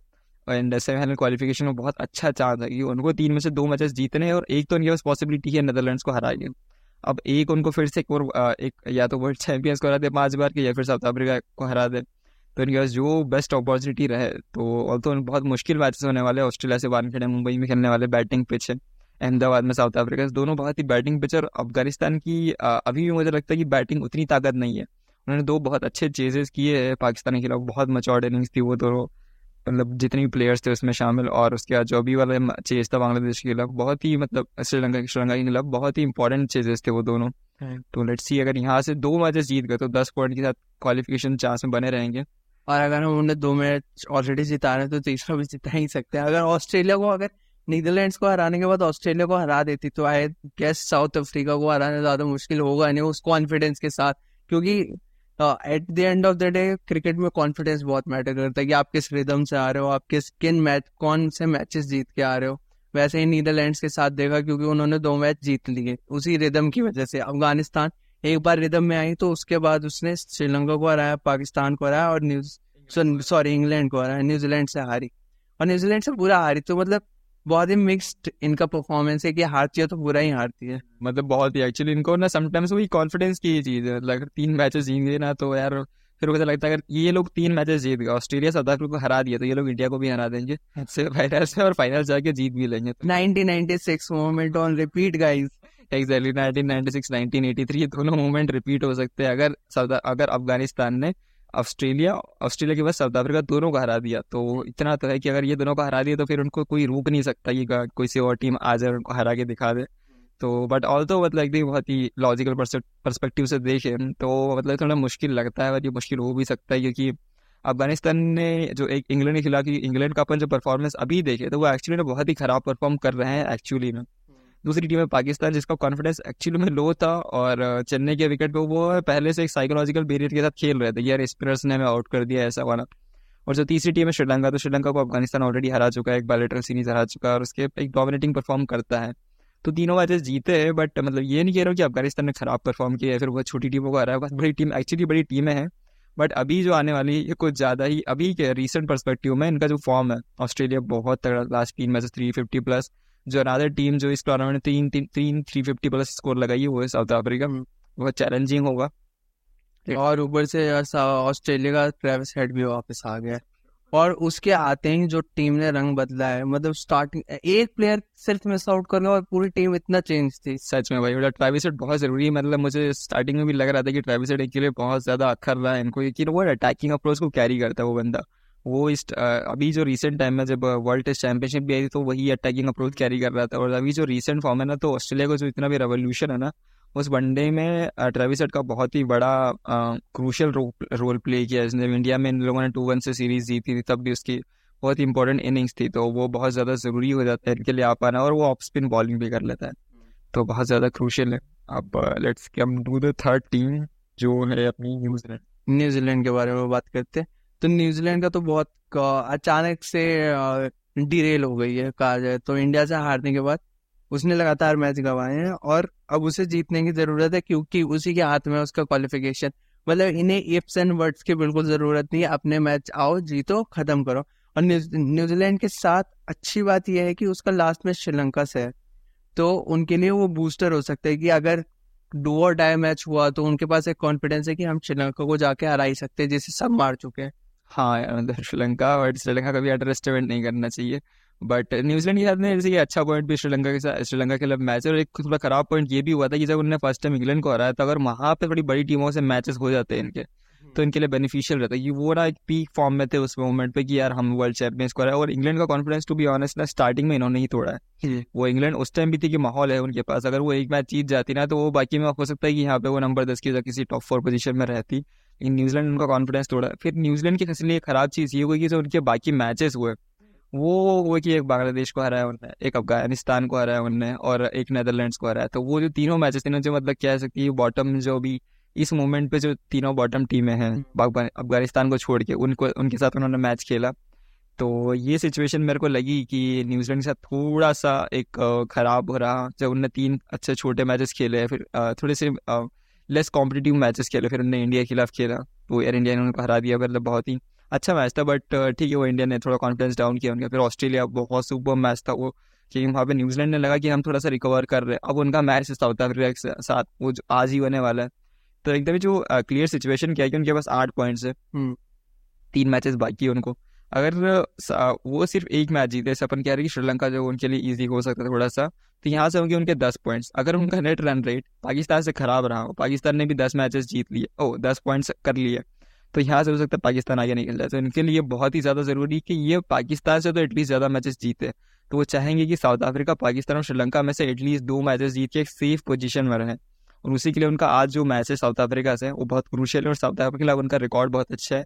एंड सेमीफाइनल क्वालिफिकेशन में बहुत अच्छा चांस है कि उनको तीन में से दो मैचेस जीतने हैं, और एक तो उनके पास पॉसिबिलिटी है नीदरलैंड्स को हराएंगे। अब एक उनको फिर से एक और एक या तो वर्ल्ड चैंपियंस को हरा दे पाँच बार के, या फिर साउथ अफ्रीका को हरा दे, तो उनके पास जो बेस्ट अपॉर्चुनिटी रहे। तो और तो बहुत मुश्किल मैचेस होने वाले, ऑस्ट्रेलिया से वानखेड़े मुंबई में खेलने वाले, बैटिंग पिच है अहमदाबाद में, साउथ अफ्रीका दोनों बहुत ही बैटिंग पिच, और अफगानिस्तान की अभी भी मुझे लगता है कि बैटिंग उतनी ताकत नहीं है। उन्होंने दो बहुत अच्छे चेजेस किए हैं पाकिस्तान के खिलाफ, बहुत मच्योर्ड इनिंग्स थी वो दोनों, मतलब जितने भी प्लेयर्स थे उसमें शामिल, और उसके बाद जो भी वाला चेज था बांग्लादेश के खिलाफ बहुत ही, मतलब श्रीलंका श्रीलंका के खिलाफ बहुत ही इंपॉर्टेंट चेजेस थे वो दोनों। तो लेट्स सी अगर यहाँ से दो मैचेस जीत गए तो दस पॉइंट के साथ क्वालिफिकेशन चांस में बने रहेंगे, और अगर उन्होंने दो मैच ऑलरेडी जिता रहे तो तीसरा भी जिता ही सकते हैं। अगर ऑस्ट्रेलिया को अगर नीदरलैंड्स को हराने के बाद ऑस्ट्रेलिया को हरा देती तो आई गेस साउथ अफ्रीका को हराना ज़्यादा मुश्किल होगा नहीं उस कॉन्फिडेंस के साथ, क्योंकि at the end of the day cricket में कॉन्फिडेंस बहुत मैटर करता है कि आप किस रिदम से आ रहे हो, आप किस किन मैच कौन से मैचेस जीत के आ रहे हो। वैसे ही नीदरलैंड्स के साथ देखा, क्योंकि उन्होंने दो मैच जीत लिए उसी रिदम की वजह से। अफगानिस्तान एक बार रिदम में आई तो उसके बाद उसने श्रीलंका को हराया, पाकिस्तान को हराया और न्यूज सॉरी इंग्लैंड को हराया, न्यूजीलैंड से हारी और न्यूजीलैंड से बुरा हारी। तो मतलब बहुत ही मिक्स्ड इनका परफॉर्मेंस है कि हारती है तो बुरा ही हारती है, मतलब बहुत ही एक्चुअली इनको ना समटाइम्स वही कॉन्फिडेंस की चीज़ है, मतलब तीन मैचेस जीत गए ना तो यार फिर मुझे लगता है अगर ये लोग तीन मैचेस जीत गए, ऑस्ट्रेलिया साउथ अफ्रीका को हरा दिया तो ये लोग इंडिया को भी हरा देंगे फाइनल से, और फाइनल जाके जीत भी लेंगे। Nineteen ninety six moment on repeat guys, exactly nineteen ninety six, nineteen eighty three, ये दोनों मोमेंट रिपीट हो सकते हैं अगर अगर अफगानिस्तान ने ऑस्ट्रेलिया ऑस्ट्रेलिया के बाद साउथ अफ्रीका दोनों को हरा दिया। तो इतना तो है कि अगर ये दोनों को हरा दिया तो फिर उनको कोई रोक नहीं सकता कि कोई से और टीम आ जाए उनको हरा के दिखा दे। तो बट ऑल्सो मतलब एकदम बहुत ही लॉजिकल पर्सपेक्टिव से देखें तो मतलब थोड़ा मुश्किल लगता है, और ये मुश्किल हो भी सकता है क्योंकि अफगानिस्तान ने जो एक इंग्लैंड के खिलाफ, इंग्लैंड का अपन जो परफॉर्मेंस अभी देखे तो वो एक्चुअली में बहुत ही खराब परफॉर्म कर रहे हैं। एक्चुअली में दूसरी टीम है पाकिस्तान जिसका कॉन्फिडेंस एक्चुअली में लो था, और चेन्नई के विकेट पे वो पहले से एक साइकोलॉजिकल बैरियर के साथ खेल रहे थे, यार स्पिनर्स ने हमें आउट कर दिया ऐसा वाला। और जो तीसरी टीम है श्रीलंका, तो श्रीलंका को अफगानिस्तान ऑलरेडी हरा चुका है, एक बायलैटरल सीरीज हरा चुका है और उसके एक डोमिनेटिंग परफॉर्म करता है। तो तीनों मैचेस जीते हैं, बट मतलब ये नहीं कह रहा हूँ कि अफगानिस्तान ने खराब परफॉर्म किया है फिर वो छोटी टीमों को हरा है। बहुत बड़ी टीम एक्चुअली बड़ी टीमें हैं, बट अभी जो आने वाली ये कुछ ज़्यादा ही अभी के रिसेंट पर्सपेक्टिव में इनका जो फॉर्म है, ऑस्ट्रेलिया बहुत तगड़ा लास्ट तीन मैचेस थ्री फिफ्टी प्लस, जो अनादर टीम जो इस टूर्नामेंट तीन तीन तीन थ्री फिफ्टी प्लस स्कोर लगाई है वो है साउथ अफ्रीका, बहुत चैलेंजिंग होगा। और ऊपर से ऑस्ट्रेलिया का ट्रेविस हेड भी वापस आ गया, और उसके आते ही जो टीम ने रंग बदला है, मतलब स्टार्टिंग एक प्लेयर सिर्फ मिस आउट करना और पूरी टीम इतना चेंज थी सच में भाई। मतलब ट्रेविस हेड बहुत जरूरी है, मतलब मुझे स्टार्टिंग में भी लग रहा था कि ट्रेविस हेड के लिए बहुत ज्यादा अखर रहा है इनको, क्योंकि वो अटैकिंग अप्रोच को कैरी करता है वो बंदा, वो इस अभी जो रिसेंट टाइम में जब वर्ल्ड टेस्ट चैंपियनशिप भी आई थी तो वही अटैकिंग अप्रोच कैरी कर रहा था। और अभी जो रिसेंट फॉर्म है ना, तो ऑस्ट्रेलिया का जो इतना भी रेवोल्यूशन है ना, उस वनडे में ट्रेविस हेड का बहुत ही बड़ा क्रूशियल रो, रोल प्ले किया। इसने इंडिया में इन लोगों ने टू वन से सीरीज जीती थी, तब भी उसकी बहुत इंपॉर्टेंट इनिंग्स थी, तो वो बहुत ज़्यादा ज़रूरी हो जाता है इनके लिए आ पाना। और वो ऑफ स्पिन बॉलिंग भी कर लेता है, तो बहुत ज़्यादा क्रूशियल है। अब let's come to the third team जो है अपनी न्यूजीलैंड। न्यूजीलैंड के बारे में बात करते हैं तो न्यूजीलैंड का तो बहुत अचानक से डिरेल हो गई है कहा जाए तो। इंडिया से हारने के बाद उसने लगातार मैच गंवाए हैं और अब उसे जीतने की ज़रूरत है, क्योंकि उसी के हाथ में उसका क्वालिफिकेशन। मतलब इन्हें इफ्स एंड वर्ड्स की बिल्कुल ज़रूरत नहीं है, अपने मैच आओ, जीतो, ख़त्म करो। और न्यूजीलैंड के साथ अच्छी बात यह है कि उसका लास्ट मैच श्रीलंका से है, तो उनके लिए वो बूस्टर हो सकता है कि अगर डू और डाई मैच हुआ तो उनके पास एक कॉन्फिडेंस है कि हम श्रीलंका को जाके हरा ही सकते हैं, जिसे सब मार चुके हैं। हाँ, श्रीलंका और श्रीलंका का भी अंडर एस्टिमेट नहीं करना चाहिए। बट न्यूजीलैंड के साथ में जैसे कि अच्छा पॉइंट भी श्रीलंका के साथ श्रीलंका के लिए मैच है। और एक थोड़ा खराब पॉइंट ये भी हुआ था कि जब उन्होंने फर्स्ट टाइम इंग्लैंड को हराया था, अगर वहाँ पे बड़ी बड़ी टीमों से मैचेस हो जाते हैं इनके, तो इनके लिए बेनिफिशियल रहता है कि वो ना एक पीक फॉर्म में थे उस मोमेंट पे कि यार हम वर्ल्ड चैंपियंस को हराए। और इंग्लैंड का कॉन्फिडेंस टू बी ऑनेस्ट ना स्टार्टिंग में इन्होंने ही तोड़ा है। वो इंग्लैंड उस टाइम भी थी कि माहौल है उनके पास, अगर वो एक मैच जीत जाती ना तो वो बाकी में हो सकता है कि यहाँ पे वो नंबर दस की या किसी टॉप फोर पोजीशन में रहती। लेकिन न्यूजीलैंड उनका कॉन्फिडेंस तोड़ा। फिर न्यूजीलैंड की इसलिए खराब चीज़ ये हुई कि जो उनके बाकी मैचेस हुए वो वो कि एक बांग्लादेश को हराया उनने, एक अफगानिस्तान को हराया उनने और एक नेदरलैंड्स को हराया। तो वो जो तीनों मैचेस थे जो मतलब कह सकती है बॉटम, जो भी इस मोमेंट पे जो तीनों बॉटम टीमें हैं अफगानिस्तान को छोड़ के, उनको उनके साथ उन्होंने मैच खेला। तो ये सिचुएशन मेरे को लगी कि न्यूजीलैंड के साथ थोड़ा सा एक ख़राब हो रहा, जब उनने तीन अच्छे छोटे मैचेस खेले, फिर थोड़े से लेस कॉम्पिटिटिव मैचेस खेले, फिर उनने इंडिया के खिलाफ खेला तो यार इंडिया ने उनको हरा दिया। मतलब बहुत ही अच्छा मैच था, बट ठीक है वो इंडिया ने थोड़ा कॉन्फिडेंस डाउन किया उनका। फिर ऑस्ट्रेलिया बहुत सुपर मैच था वो, क्योंकि वहाँ पे न्यूजीलैंड ने लगा कि हम थोड़ा सा रिकवर कर रहे हैं। अब उनका मैच साउथ अफ्रीका के साथ वो जो आज ही होने वाला है, तो एकदम जो क्लियर सिचुएशन क्या है कि उनके पास आठ पॉइंट्स है, तीन मैचेस बाकी है उनको। अगर वो सिर्फ एक मैच जीते, अपन कह रहे हैं कि श्रीलंका जो उनके लिए ईजी हो सकता है थोड़ा सा, तो यहाँ से होंगे उनके दस पॉइंट्स। अगर उनका नेट रन रेट पाकिस्तान से खराब रहा हो, पाकिस्तान ने भी दस मैचेस जीत लिए, ओ दस पॉइंट्स कर लिए, तो यहाँ से हो सकता है पाकिस्तान आगे निकल जाए। तो इनके लिए बहुत ही ज़्यादा ज़रूरी कि ये पाकिस्तान से तो एटलीस्ट ज़्यादा मैचेस जीते। तो वो चाहेंगे कि साउथ अफ्रीका, पाकिस्तान और श्रीलंका में से एटलीस्ट दो मैचेस जीत के एक सेफ पोजीशन में रहें, और उसी के लिए उनका आज जो मैच है साउथ अफ्रीका से वो बहुत क्रूशियल है। और साउथ अफ्रीका उनका रिकॉर्ड बहुत अच्छा है,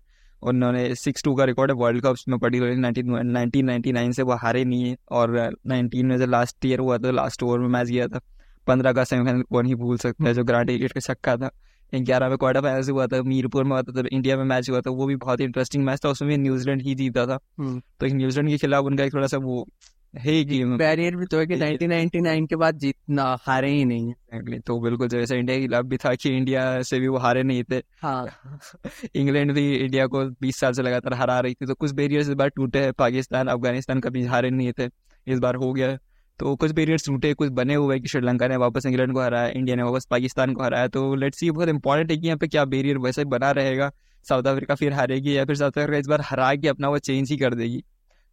उन्होंने सिक्स टू का रिकॉर्ड है वर्ल्ड कप्स में, पर्टिकुलरली नाइनटीन नाइन्टी नाइन से वो हारे नहीं है। और नाइनटीन में जो लास्ट ईयर हुआ था, लास्ट ओवर में मैच गया था, पंद्रह का सेमीफाइनल वो नहीं भूल सकता है जो ग्रांट विकेट का छक्का था। ग्यारह में क्वार्टर फाइनल हुआ था, मीरपुर में हुआ था, तो इंडिया में मैच हुआ था, वो भी बहुत ही इंटरेस्टिंग मैच था, उसमें भी न्यूजीलैंड ही जीता था। तो न्यूजीलैंड के खिलाफ उनका एक थोड़ा सा वो है कि बैरियर भी तो है कि नाइनटीन नाइंटी नाइन के बाद जीतना, हारे ही नहीं है। तो बिल्कुल जैसे इंडिया के खिलाफ भी था कि इंडिया से भी वो हारे नहीं थे। हाँ, इंग्लैंड भी इंडिया को बीस साल से लगातार हरा रही थी, तो कुछ बैरियर्स इस बार टूटे हैं। पाकिस्तान, अफगानिस्तान कभी हारे नहीं थे, इस बार हो गया। तो कुछ बैरियर्स टूटे, कुछ बने हुए कि श्रीलंका ने वापस इंग्लैंड को हराया, इंडिया ने वापस पाकिस्तान को हराया। तो लेट्स सी, बहुत इंपॉर्टेंट है कि यहाँ पे क्या बैरियर वैसे बना रहेगा। साउथ अफ्रीका फिर हारेगी या फिर साउथ अफ्रीका इस बार हरा के अपना वो चेंज ही कर देगी।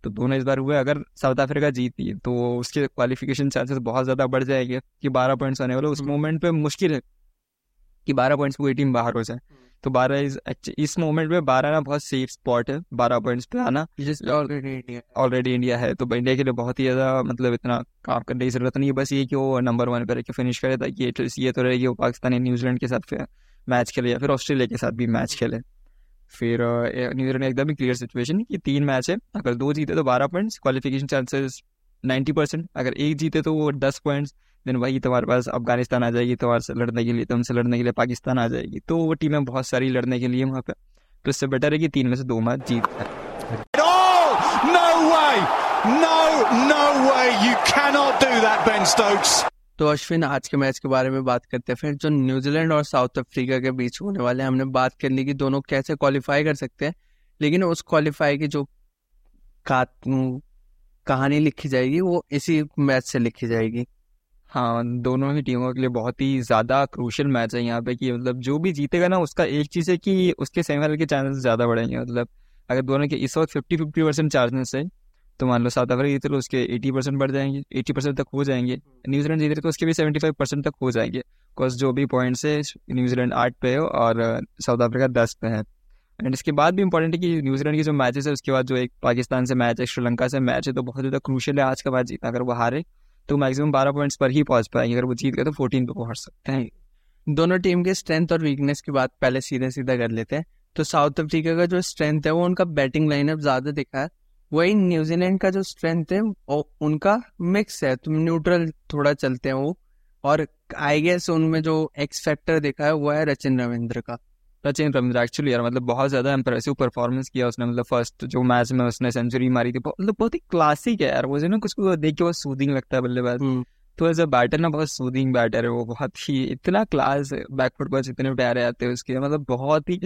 तो दोनों इस बार हुए, अगर साउथ अफ्रीका जीती है तो उसके क्वालिफिकेशन चांसेस बहुत ज़्यादा बढ़ जाएंगे कि बारह पॉइंट्स होने वाले। उस मोमेंट पे मुश्किल है कि बारह पॉइंट्स पूरी टीम बाहर हो जाए। तो बारह इस इस मोमेंट पे बारह ना बहुत सेफ स्पॉट है, बारह पॉइंट्स पे आना। ऑलरेडी इंडिया है, तो इंडिया के लिए बहुत ही ज़्यादा मतलब इतना काम करने की ज़रूरत नहीं है, बस ये कि वो नंबर वन पर रह के फिनिश करे, ताकि ये तो रहेगी वो पाकिस्तान या न्यूजीलैंड के साथ मैच खेले या फिर ऑस्ट्रेलिया के साथ भी मैच खेले। फिर न्यूजीलैंड एकदम ही क्लियर सिचुएशन कि तीन मैच है, अगर दो जीते तो बारह points, qualification chances ninety percent, अगर एक जीते तो वो दस पॉइंट्स। देन वही तुम्हारे पास अफगानिस्तान आ जाएगी तुम्हारे से लड़ने के लिए, तुमसे लड़ने के लिए पाकिस्तान आ जाएगी, तो वो टीमें बहुत सारी लड़ने के लिए वहाँ पे। तो इससे बेटर है कि तीन में से दो मैच जीत है। तो अश्विन, आज के मैच के बारे में बात करते हैं फिर, जो न्यूजीलैंड और साउथ अफ्रीका के बीच होने वाले हैं। हमने बात कर ली कि दोनों कैसे क्वालिफाई कर सकते हैं, लेकिन उस क्वालिफाई की जो कहानी लिखी जाएगी वो इसी मैच से लिखी जाएगी। हाँ, दोनों ही टीमों के लिए बहुत ही ज़्यादा क्रूशियल मैच है यहाँ पे कि मतलब जो भी जीतेगा ना, उसका एक चीज़ है कि उसके सेमीफाइनल के चांसेस ज़्यादा बढ़ेंगे। मतलब अगर दोनों के इस वक्त फिफ्टी फिफ्टी परसेंट चांसेस है, तो मान लो साउथ अफ्रीका जीते तो उसके अस्सी परसेंट बढ़ जाएंगे, अस्सी परसेंट तक हो जाएंगे। न्यूजीलैंड जीते तो उसके भी पचहत्तर परसेंट तक हो जाएंगे, बिकॉज जो भी पॉइंट्स है न्यूजीलैंड आठ पे है और साउथ अफ्रीका दस पे है। एंड इसके बाद भी इंपॉर्टेंट है कि न्यूजीलैंड की जो मैचेस है उसके बाद जो एक पाकिस्तान से मैच है, श्रीलंका से मैच है, तो बहुत ज़्यादा क्रूशियल है आज का मैच जीतना। अगर वो हारे तो मैक्सिमम बारह पॉइंट्स पर ही पहुंच पाएंगे, अगर वो जीत गए तो चौदह पे पहुंच सकते हैं। दोनों टीम के स्ट्रेंथ और वीकनेस की बात पहले सीधे सीधा कर लेते हैं। तो साउथ अफ्रीका का जो स्ट्रेंथ है वो उनका बैटिंग लाइनअप ज़्यादा दिखा है, वही न्यूजीलैंड का जो स्ट्रेंथ है वो उनका मिक्स है, तो न्यूट्रल थोड़ा चलते हैं वो। और आई गेस उनमें जो एक्स फैक्टर दिखा है वो है रचिन रविंद्र का। रचिन रविंद्र एक्चुअली यार मतलब बहुत ज़्यादा इंप्रेसिव परफॉर्मेंस किया उसने, मतलब फर्स्ट जो मैच में उसने सेंचुरी मारी थी, मतलब बहुत ही क्लासिक है यार वो, जो ना कुछ को देख के बहुत सूदिंग लगता है बल्लेबाज, तो एज अ बैटर ना बहुत सूदिंग बैटर है वो, बहुत ही इतना क्लास बैकफुट पर इतने प्यारे आते हैं उसके, मतलब बहुत ही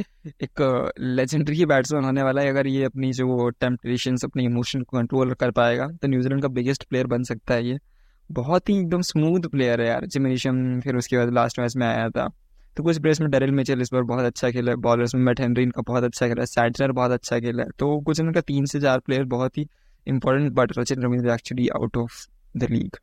एक लेजेंडरी बैट्समैन होने वाला है अगर ये अपनी जो टेम्पटेशंस अपने इमोशन को कंट्रोल कर पाएगा तो न्यूजीलैंड का बिगेस्ट प्लेयर बन सकता है ये। बहुत ही एकदम स्मूथ प्लेयर है यार जिमिनेशम, फिर उसके बाद लास्ट मैच में आया था तो कुछ प्लेयर्स में डैरिल मिचेल इस बार बहुत अच्छा खेला है, बॉलर्स में मैट हेनरी इनका बहुत अच्छा खेला है, सैटनर बहुत अच्छा खेला है, तो कुछ इनका तीन से चार प्लेयर बहुत ही important, but Rachin Ravindra actually out of the league.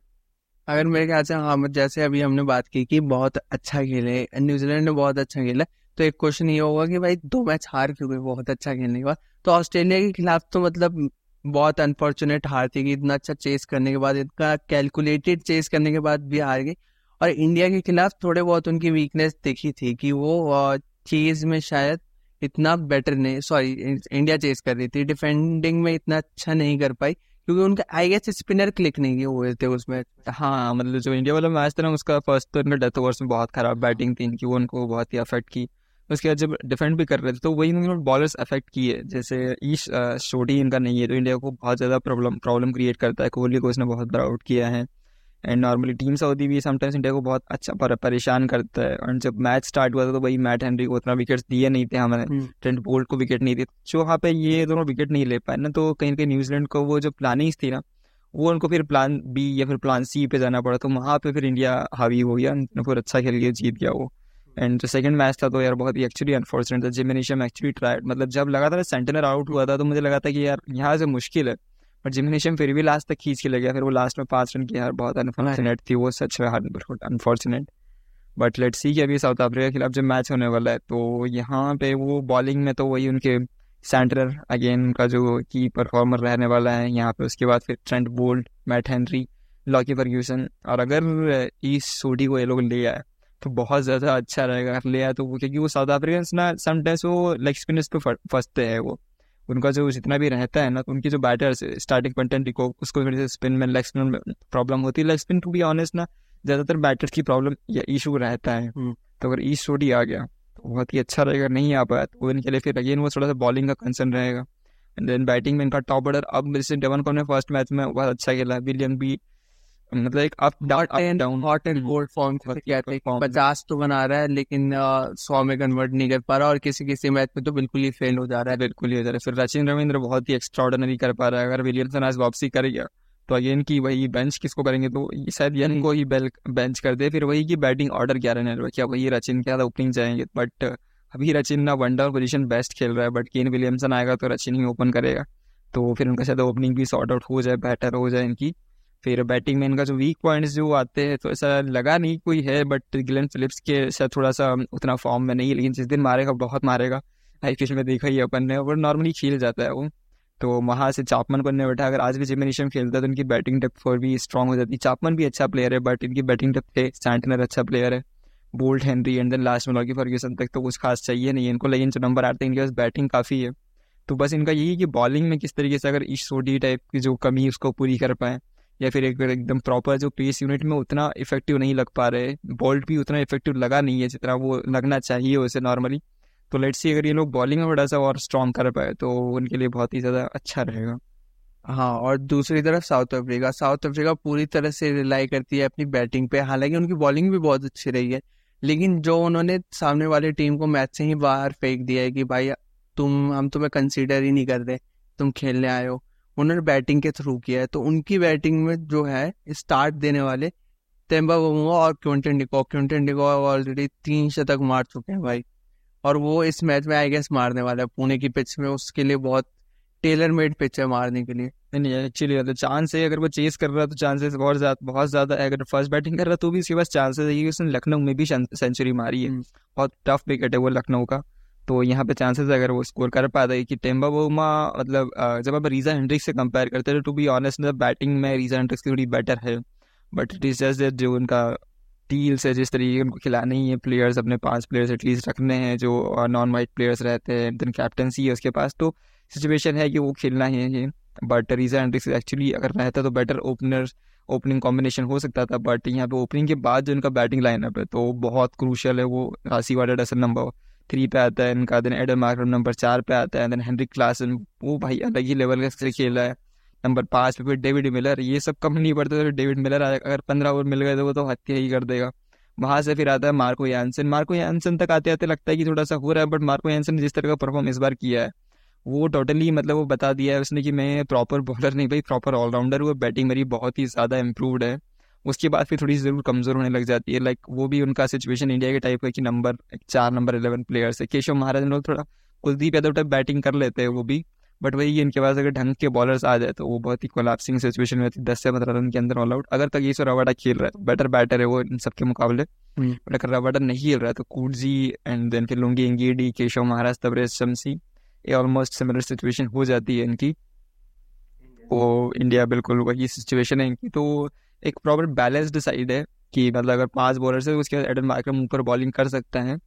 अगर मेरे ख्याल से हाँ जैसे अभी हमने बात की कि बहुत अच्छा खेले न्यूजीलैंड ने, बहुत अच्छा खेला, तो एक क्वेश्चन ये होगा कि भाई दो मैच हार क्यों गए बहुत अच्छा खेलने के बाद। तो ऑस्ट्रेलिया के खिलाफ तो मतलब बहुत अनफॉर्चुनेट हार थी कि इतना अच्छा चेस करने के बाद, इतना कैलकुलेटेड चेस करने के बाद भी हार गए। और इंडिया के खिलाफ थोड़े बहुत उनकी वीकनेस देखी थी कि वो चेज में शायद इतना बेटर नहीं, सॉरी इंडिया चेज कर रही थी, डिफेंडिंग में इतना अच्छा नहीं कर पाई क्योंकि उनका आई गेस स्पिनर क्लिक नहीं हुए थे उसमें। हाँ मतलब जो इंडिया वाला मैच था ना उसका फर्स्ट तो इनका डेथ ओवर्स में बहुत खराब बैटिंग थी इनकी, वो उनको बहुत ही अफेक्ट की। उसके बाद जब डिफेंड भी कर रहे थे तो वही इन्होंने बॉलर्स अफेक्ट किए, जैसे ईश शोटी इनका नहीं है तो इंडिया को बहुत ज़्यादा प्रॉब्लम प्रॉब्लम क्रिएट करता है, कोहली को इसने बहुत बड़ा आउट किया है। एंड नॉर्मली टीम सऊदी भी समटाइम्स इंडिया को बहुत अच्छा पर, परेशान करता है। और जब मैच स्टार्ट हुआ था तो भाई मैट हेनरी को उतना विकेट्स दिए नहीं थे हमारे, ट्रेंट बोल्ट को विकेट नहीं दिए, जो वहाँ पे ये दोनों विकेट नहीं ले पाए ना, तो कहीं कहीं न्यूजीलैंड को वो जो प्लानिंग्स थी ना वो उनको फिर प्लान बी या फिर प्लान सी पे जाना पड़ा, तो वहाँ पे फिर इंडिया हावी हो गया, फिर अच्छा खेल के जीत गया वो। एंड जो सेकंड मैच था तो यार बहुत ही एक्चुअली अनफॉर्चुनेट था, जिमिनेशम एक्चुअली ट्राइड, मतलब जब लगा था ना सेंटनर आउट हुआ था तो मुझे लगा था कि यार यहाँ से मुश्किल है, बट जिमिनेशम फिर भी लास्ट तक खींच के ले गया, फिर वो लास्ट में पाँच रन की यार बहुत अनफॉर्चुनेट थी वो, सच में अनफॉर्चुनेट। बट लेट्स सी कि अभी साउथ अफ्रीका के खिलाफ जब मैच होने वाला है तो यहाँ पे वो बॉलिंग में तो वही उनके सेंटनर अगेन उनका जो की परफॉर्मर रहने वाला है यहाँ पे, उसके बाद फिर Trent Boult, Matt Henry, Lockie Ferguson, और अगर ईश सोडी को ये लोग ले आए तो बहुत ज़्यादा अच्छा रहेगा अगर ले आए तो, क्योंकि वो साउथ अफ्रीकन्स ना समटाइम्स वो लेग स्पिनर्स पे फंसते हैं, वो उनका जो जितना भी रहता है ना तो उनकी जो बैटर्स स्टार्टिंग कंटेंट को उसको थोड़ी सी स्पिन में लेग स्पिन में प्रॉब्लम होती है, leg spin to be honest ना ज़्यादातर बैटर्स की प्रॉब्लम या इशू रहता है, तो अगर ईश शोटी आ गया तो बहुत ही अच्छा रहेगा, नहीं आ पाया तो उनके लिए फिर अगेन वो थोड़ा सा बॉलिंग का कंसर्न रहेगा। एंड देन बैटिंग में इनका टॉप ऑर्डर अब जैसे डेवन को फर्स्ट मैच में बहुत अच्छा खेला, विलियम बी मतलब एक up down hot and cold form किया था, पचास तो बना रहा है लेकिन सौ में कन्वर्ट नहीं कर पा रहा, और किसी किसी मैच में तो बिल्कुल ही फेल हो जा रहा है बिल्कुल ही हो जा रहा है। फिर रचिन रविंद्र बहुत ही एक्स्ट्राऑर्डिनरी कर पा रहा है, अगर विलियमसन आज वापसी कर गया तो अगेन की वही बेंच किसको करेंगे, तो शायद यन को ही बेंच कर दे, फिर वही की बैटिंग ऑर्डर क्या रहने, क्या वही रचिन क्या ओपनिंग जाएंगे, बट अभी रचिन ना वन डाउन पोजीशन बेस्ट खेल रहा है, बट केन विलियमसन आएगा तो रचिन ही ओपन करेगा, तो फिर उनका शायद ओपनिंग भी सॉर्ट आउट हो जाए, बेटर हो जाए इनकी। फिर बैटिंग में इनका जो वीक पॉइंट्स जो आते हैं तो ऐसा लगा नहीं कोई है, बट ग्लेन फिलिप्स के शायद थोड़ा सा उतना फॉर्म में नहीं है, लेकिन जिस दिन मारेगा बहुत मारेगा, आईपीएल में देखा ही अपन ने, और नॉर्मली खेल जाता है वो, तो वहाँ से चापमन बनने बैठा, अगर आज भी जिमिनेशम खेलता है तो इनकी बैटिंग डेप्थ और भी स्ट्रॉन्ग हो जाती है। चापमन भी अच्छा प्लेयर है बट इनकी बैटिंग डेप्थ है, सैंटनर अच्छा प्लेयर है, Boult, Henry and then last में लॉकी फर्ग्यूसन तक तो कुछ खास चाहिए नहीं इनको, लेकिन जो नंबर आते हैं इनके पास बैटिंग काफ़ी है, तो बस इनका यही कि बॉलिंग में किस तरीके से अगर ईश सोडी टाइप की जो कमी उसको पूरी कर पाएँ, या फिर एक एकदम प्रॉपर जो पेस यूनिट में उतना इफेक्टिव नहीं लग पा रहे, बॉल्ट भी उतना इफेक्टिव लगा नहीं है जितना वो लगना चाहिए उसे नॉर्मली, तो लेट्स सी अगर ये लोग बॉलिंग में बड़ा सा और स्ट्रॉन्ग कर पाए तो उनके लिए बहुत ही ज़्यादा अच्छा रहेगा। हाँ, और दूसरी तरफ साउथ अफ्रीका साउथ अफ्रीका पूरी तरह से रिलाई करती है अपनी बैटिंग पे, हालांकि उनकी बॉलिंग भी बहुत अच्छी रही है, लेकिन जो उन्होंने सामने वाली टीम को मैच से ही बाहर फेंक दिया है कि भाई तुम हम तुम्हें कंसीडर ही नहीं कर रहे, तुम खेलने आए हो, उन्होंने बैटिंग के थ्रू किया है। तो उनकी बैटिंग में जो है स्टार्ट देने वाले तेंबा बुमराह और Quinton de Kock Quinton de Kock already तीन शतक मार चुके हैं भाई, और वो इस मैच में आई गेस मारने वाला है पुणे की पिच में, उसके लिए बहुत टेलर मेड पिच है मारने के लिए। नहीं एक्चुअली मतलब चांस है, अगर वो चेस कर रहा है तो चांसेस बहुत ज़्यादा बहुत ज़्यादा है, अगर फर्स्ट बैटिंग कर रहा है तो भी इसके पास चांसेस है, उसने लखनऊ में भी सेंचुरी मारी है, बहुत टफ विकेट है वो लखनऊ का, तो यहाँ पे चांसेस अगर वो स्कोर कर पाता है कि टेम्बा बोमा, मतलब जब आप रीज़ा हेंड्रिक्स से कंपेयर करते हैं, टू बी ऑनेस्ट बैटिंग में रीज़ा हेंड्रिक्स की थोड़ी बेटर है, बट इट इज़ जस्ट जो उनका टील से जिस तरीके उनको खिलाने ही है प्लेयर्स, अपने पांच प्लेयर्स एटलीस्ट रखने हैं जो नॉन वाइट प्लेयर्स रहते हैं, देन कैप्टनसी है उसके पास, तो सिचुएशन है कि वो खेलना है। बट रीज़ा हेंड्रिक्स एक्चुअली अगर रहता तो बेटर ओपनर ओपनिंग कॉम्बिनेशन हो सकता था, बट यहाँ पे ओपनिंग के बाद जो इनका बैटिंग लाइनअप है तो बहुत क्रूशल है। वो रासी वाडा डसन नंबर थ्री पे आता है इनका, दिन एडम मार्करम नंबर चार पे आता है, देन हेनरी क्लासन, वो भाई अलग ही लेवल का खेल खेला है। नंबर पाँच पे फिर डेविड मिलर, ये सब कम नहीं पड़ते तो डेविड मिलर अगर पंद्रह ओवर मिल गए तो वो तो हत्या ही कर देगा। वहाँ से फिर आता है मार्को यानसन, मार्को यानसन तक आते आते लगता है कि थोड़ा सा हो रहा है, बट मार्को यानसन ने जिस तरह का परफॉर्म इस बार किया है वो टोटली, मतलब वो बता दिया है उसने कि मैं प्रॉपर बॉलर नहीं भाई, प्रॉपर ऑलराउंडर हूँ, बैटिंग मेरी बहुत ही ज़्यादा इम्प्रूवड है। उसके बाद फिर थोड़ी ज़रूर कमज़ोर होने लग जाती है, लाइक वो भी उनका सिचुएशन इंडिया के टाइप का कि नंबर चार नंबर इलेवन प्लेयर्स है। केशव महाराज लोग थोड़ा कुलदीप यादव टाइप बैटिंग कर लेते हैं वो भी, बट वही इनके पास अगर ढंग के बॉलर्स आ जाए तो वो बहुत ही कोलैप्सिंग सिचुएशन में होती है, दस से पंद्रह रन के अंदर ऑल आउट। अगर कागीसो रबाडा खेल रहा है बेटर बैटर है वो इन सबके मुकाबले, बट अगर रबाडा नहीं खेल रहा तो कूडजी एंड देन फिर लुंगी एंगेडी, केशव महाराज, तबरेज शमसी, ये ऑलमोस्ट सिमिलर सिचुएशन हो जाती है इनकी। वो इंडिया बिल्कुल वही सिचुएशन है इनकी, तो एक प्रॉपर बैलेंस्ड साइड है कि मतलब अगर पांच बॉलर्स है तो उसके बाद एडन मार्करम ऊपर बॉलिंग कर सकता है।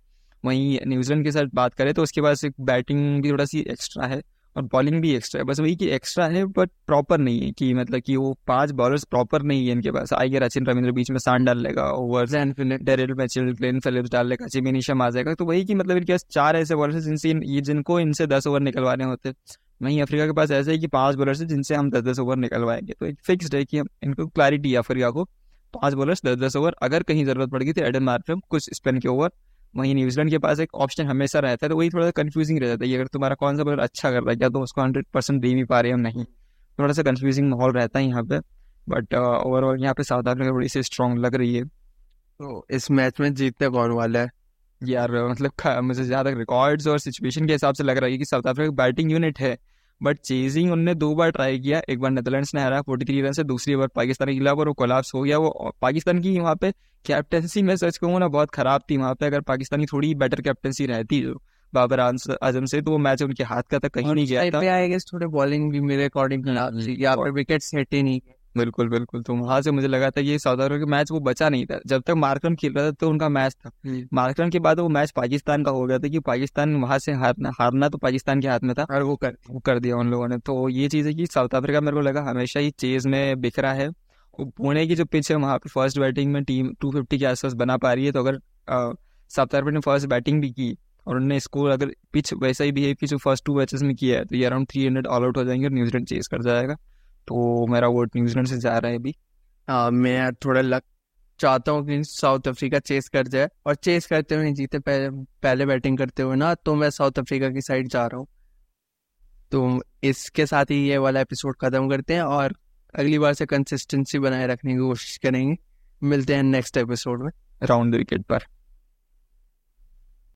वहीं न्यूजीलैंड के साथ बात करें तो उसके पास एक बैटिंग भी थोड़ा सी एक्स्ट्रा है और बॉलिंग भी एक्स्ट्रा है, बस वही कि एक्स्ट्रा है बट प्रॉपर नहीं है, कि मतलब कि वो पांच बॉलर्स प्रॉपर नहीं है इनके पास। आएगा रचिन रविंद्र बीच में सान डाल लेगा, ओवर्स एंड फिर डेरिल मिचेल, ग्लेन फिलिप्स डाल लेगा, जिमी नीशम आ जाएगा, तो वही कि मतलब इनके पास चार ऐसे बॉलर्स हैं जिनसे ये जिनको इनसे दस ओवर निकलवाने होते। वहीं अफ्रीका के पास ऐसे है कि पांच बॉलर्स हैं जिनसे हम दस दस ओवर निकलवाएंगे, तो एक फिक्स्ड है कि हम इनको क्लैरिटी है अफ्रीका को, पांच बॉलर्स दस दस ओवर, अगर कहीं जरूरत पड़ गई तो एडन मार्करम कुछ स्पिन के ओवर। वहीं न्यूजीलैंड के पास एक ऑप्शन हमेशा रहता है, तो वही थोड़ा सा कंफ्यूजिंग रह जाता है कि अगर तुम्हारा कौन सा बॉलर अच्छा कर रहा है क्या तो उसको हंड्रेड परसेंट दे भी पा रहे हो नहीं, थोड़ा सा कंफ्यूजिंग माहौल रहता है यहाँ पे। बट ओवरऑल uh, यहाँ पे साउथ अफ्रीका थोड़ी सी स्ट्रांग लग रही है। तो इस मैच में जीतने कौन वाला है यार, मतलब मुझे ज़्यादा रिकॉर्ड्स और सिचुएशन के हिसाब से लग रहा है कि साउथ अफ्रीका बैटिंग यूनिट है, बट चेजिंग उनने दो बार ट्राई किया, एक बार नेदरलैंड्स ने हरा फोर्टी थ्री रन से, दूसरी बार पाकिस्तान के खिलाफ, और वो कोलैप्स हो गया। वो पाकिस्तान की वहाँ पे कैप्टेंसी में सच कहूँ ना बहुत ख़राब थी वहाँ पे, अगर पाकिस्तान की थोड़ी बेटर कैप्टेंसी रहती जो बाबर आजम से तो वो मैच उनके हाथ का तक कहीं नहीं गया था। आई गेस थोड़े बॉलिंग भी मेरे अकॉर्डिंग खराब थी, यहाँ पर विकेट्स हिट ही नहीं, बिल्कुल बिल्कुल। तो वहाँ से मुझे लगा था ये साउथ अफ्रीका मैच वो बचा नहीं था, जब तक मार्करम खेल रहा था तो उनका मैच था, मार्करम के बाद वो मैच पाकिस्तान का हो गया था कि पाकिस्तान वहाँ से हारना हारना तो पाकिस्तान के हाथ में था और वो कर वो कर दिया उन लोगों ने। तो ये चीज़ है कि साउथ अफ्रीका मेरे को लगा हमेशा ही चेज में बिखरा है। पुणे की जो पिच है वहाँ पर फर्स्ट बैटिंग में टीम टू फिफ्टी के आसपास बना पा रही है, तो अगर साउथ अफ्रीका ने फर्स्ट बैटिंग भी की और उन्होंने स्कोर अगर पिच वैसा ही बिहेव की जो फर्स्ट टू मैचेस में किया है तो ये around three hundred all out हो जाएंगे और न्यूजीलैंड चेज कर जाएगा। तो मेरा वोट न्यूजीलैंड से जा रहा है अभी। हाँ, मैं थोड़ा लक चाहता हूँ कि साउथ अफ्रीका चेस कर जाए और चेस करते हुए नहीं जीते, पहले पहले बैटिंग करते हुए ना, तो मैं साउथ अफ्रीका की साइड जा रहा हूँ। तो इसके साथ ही ये वाला एपिसोड ख़त्म करते हैं और अगली बार से कंसिस्टेंसी बनाए रखने की कोशिश करेंगे। मिलते हैं नेक्स्ट एपिसोड में राउंड द विकेट पर।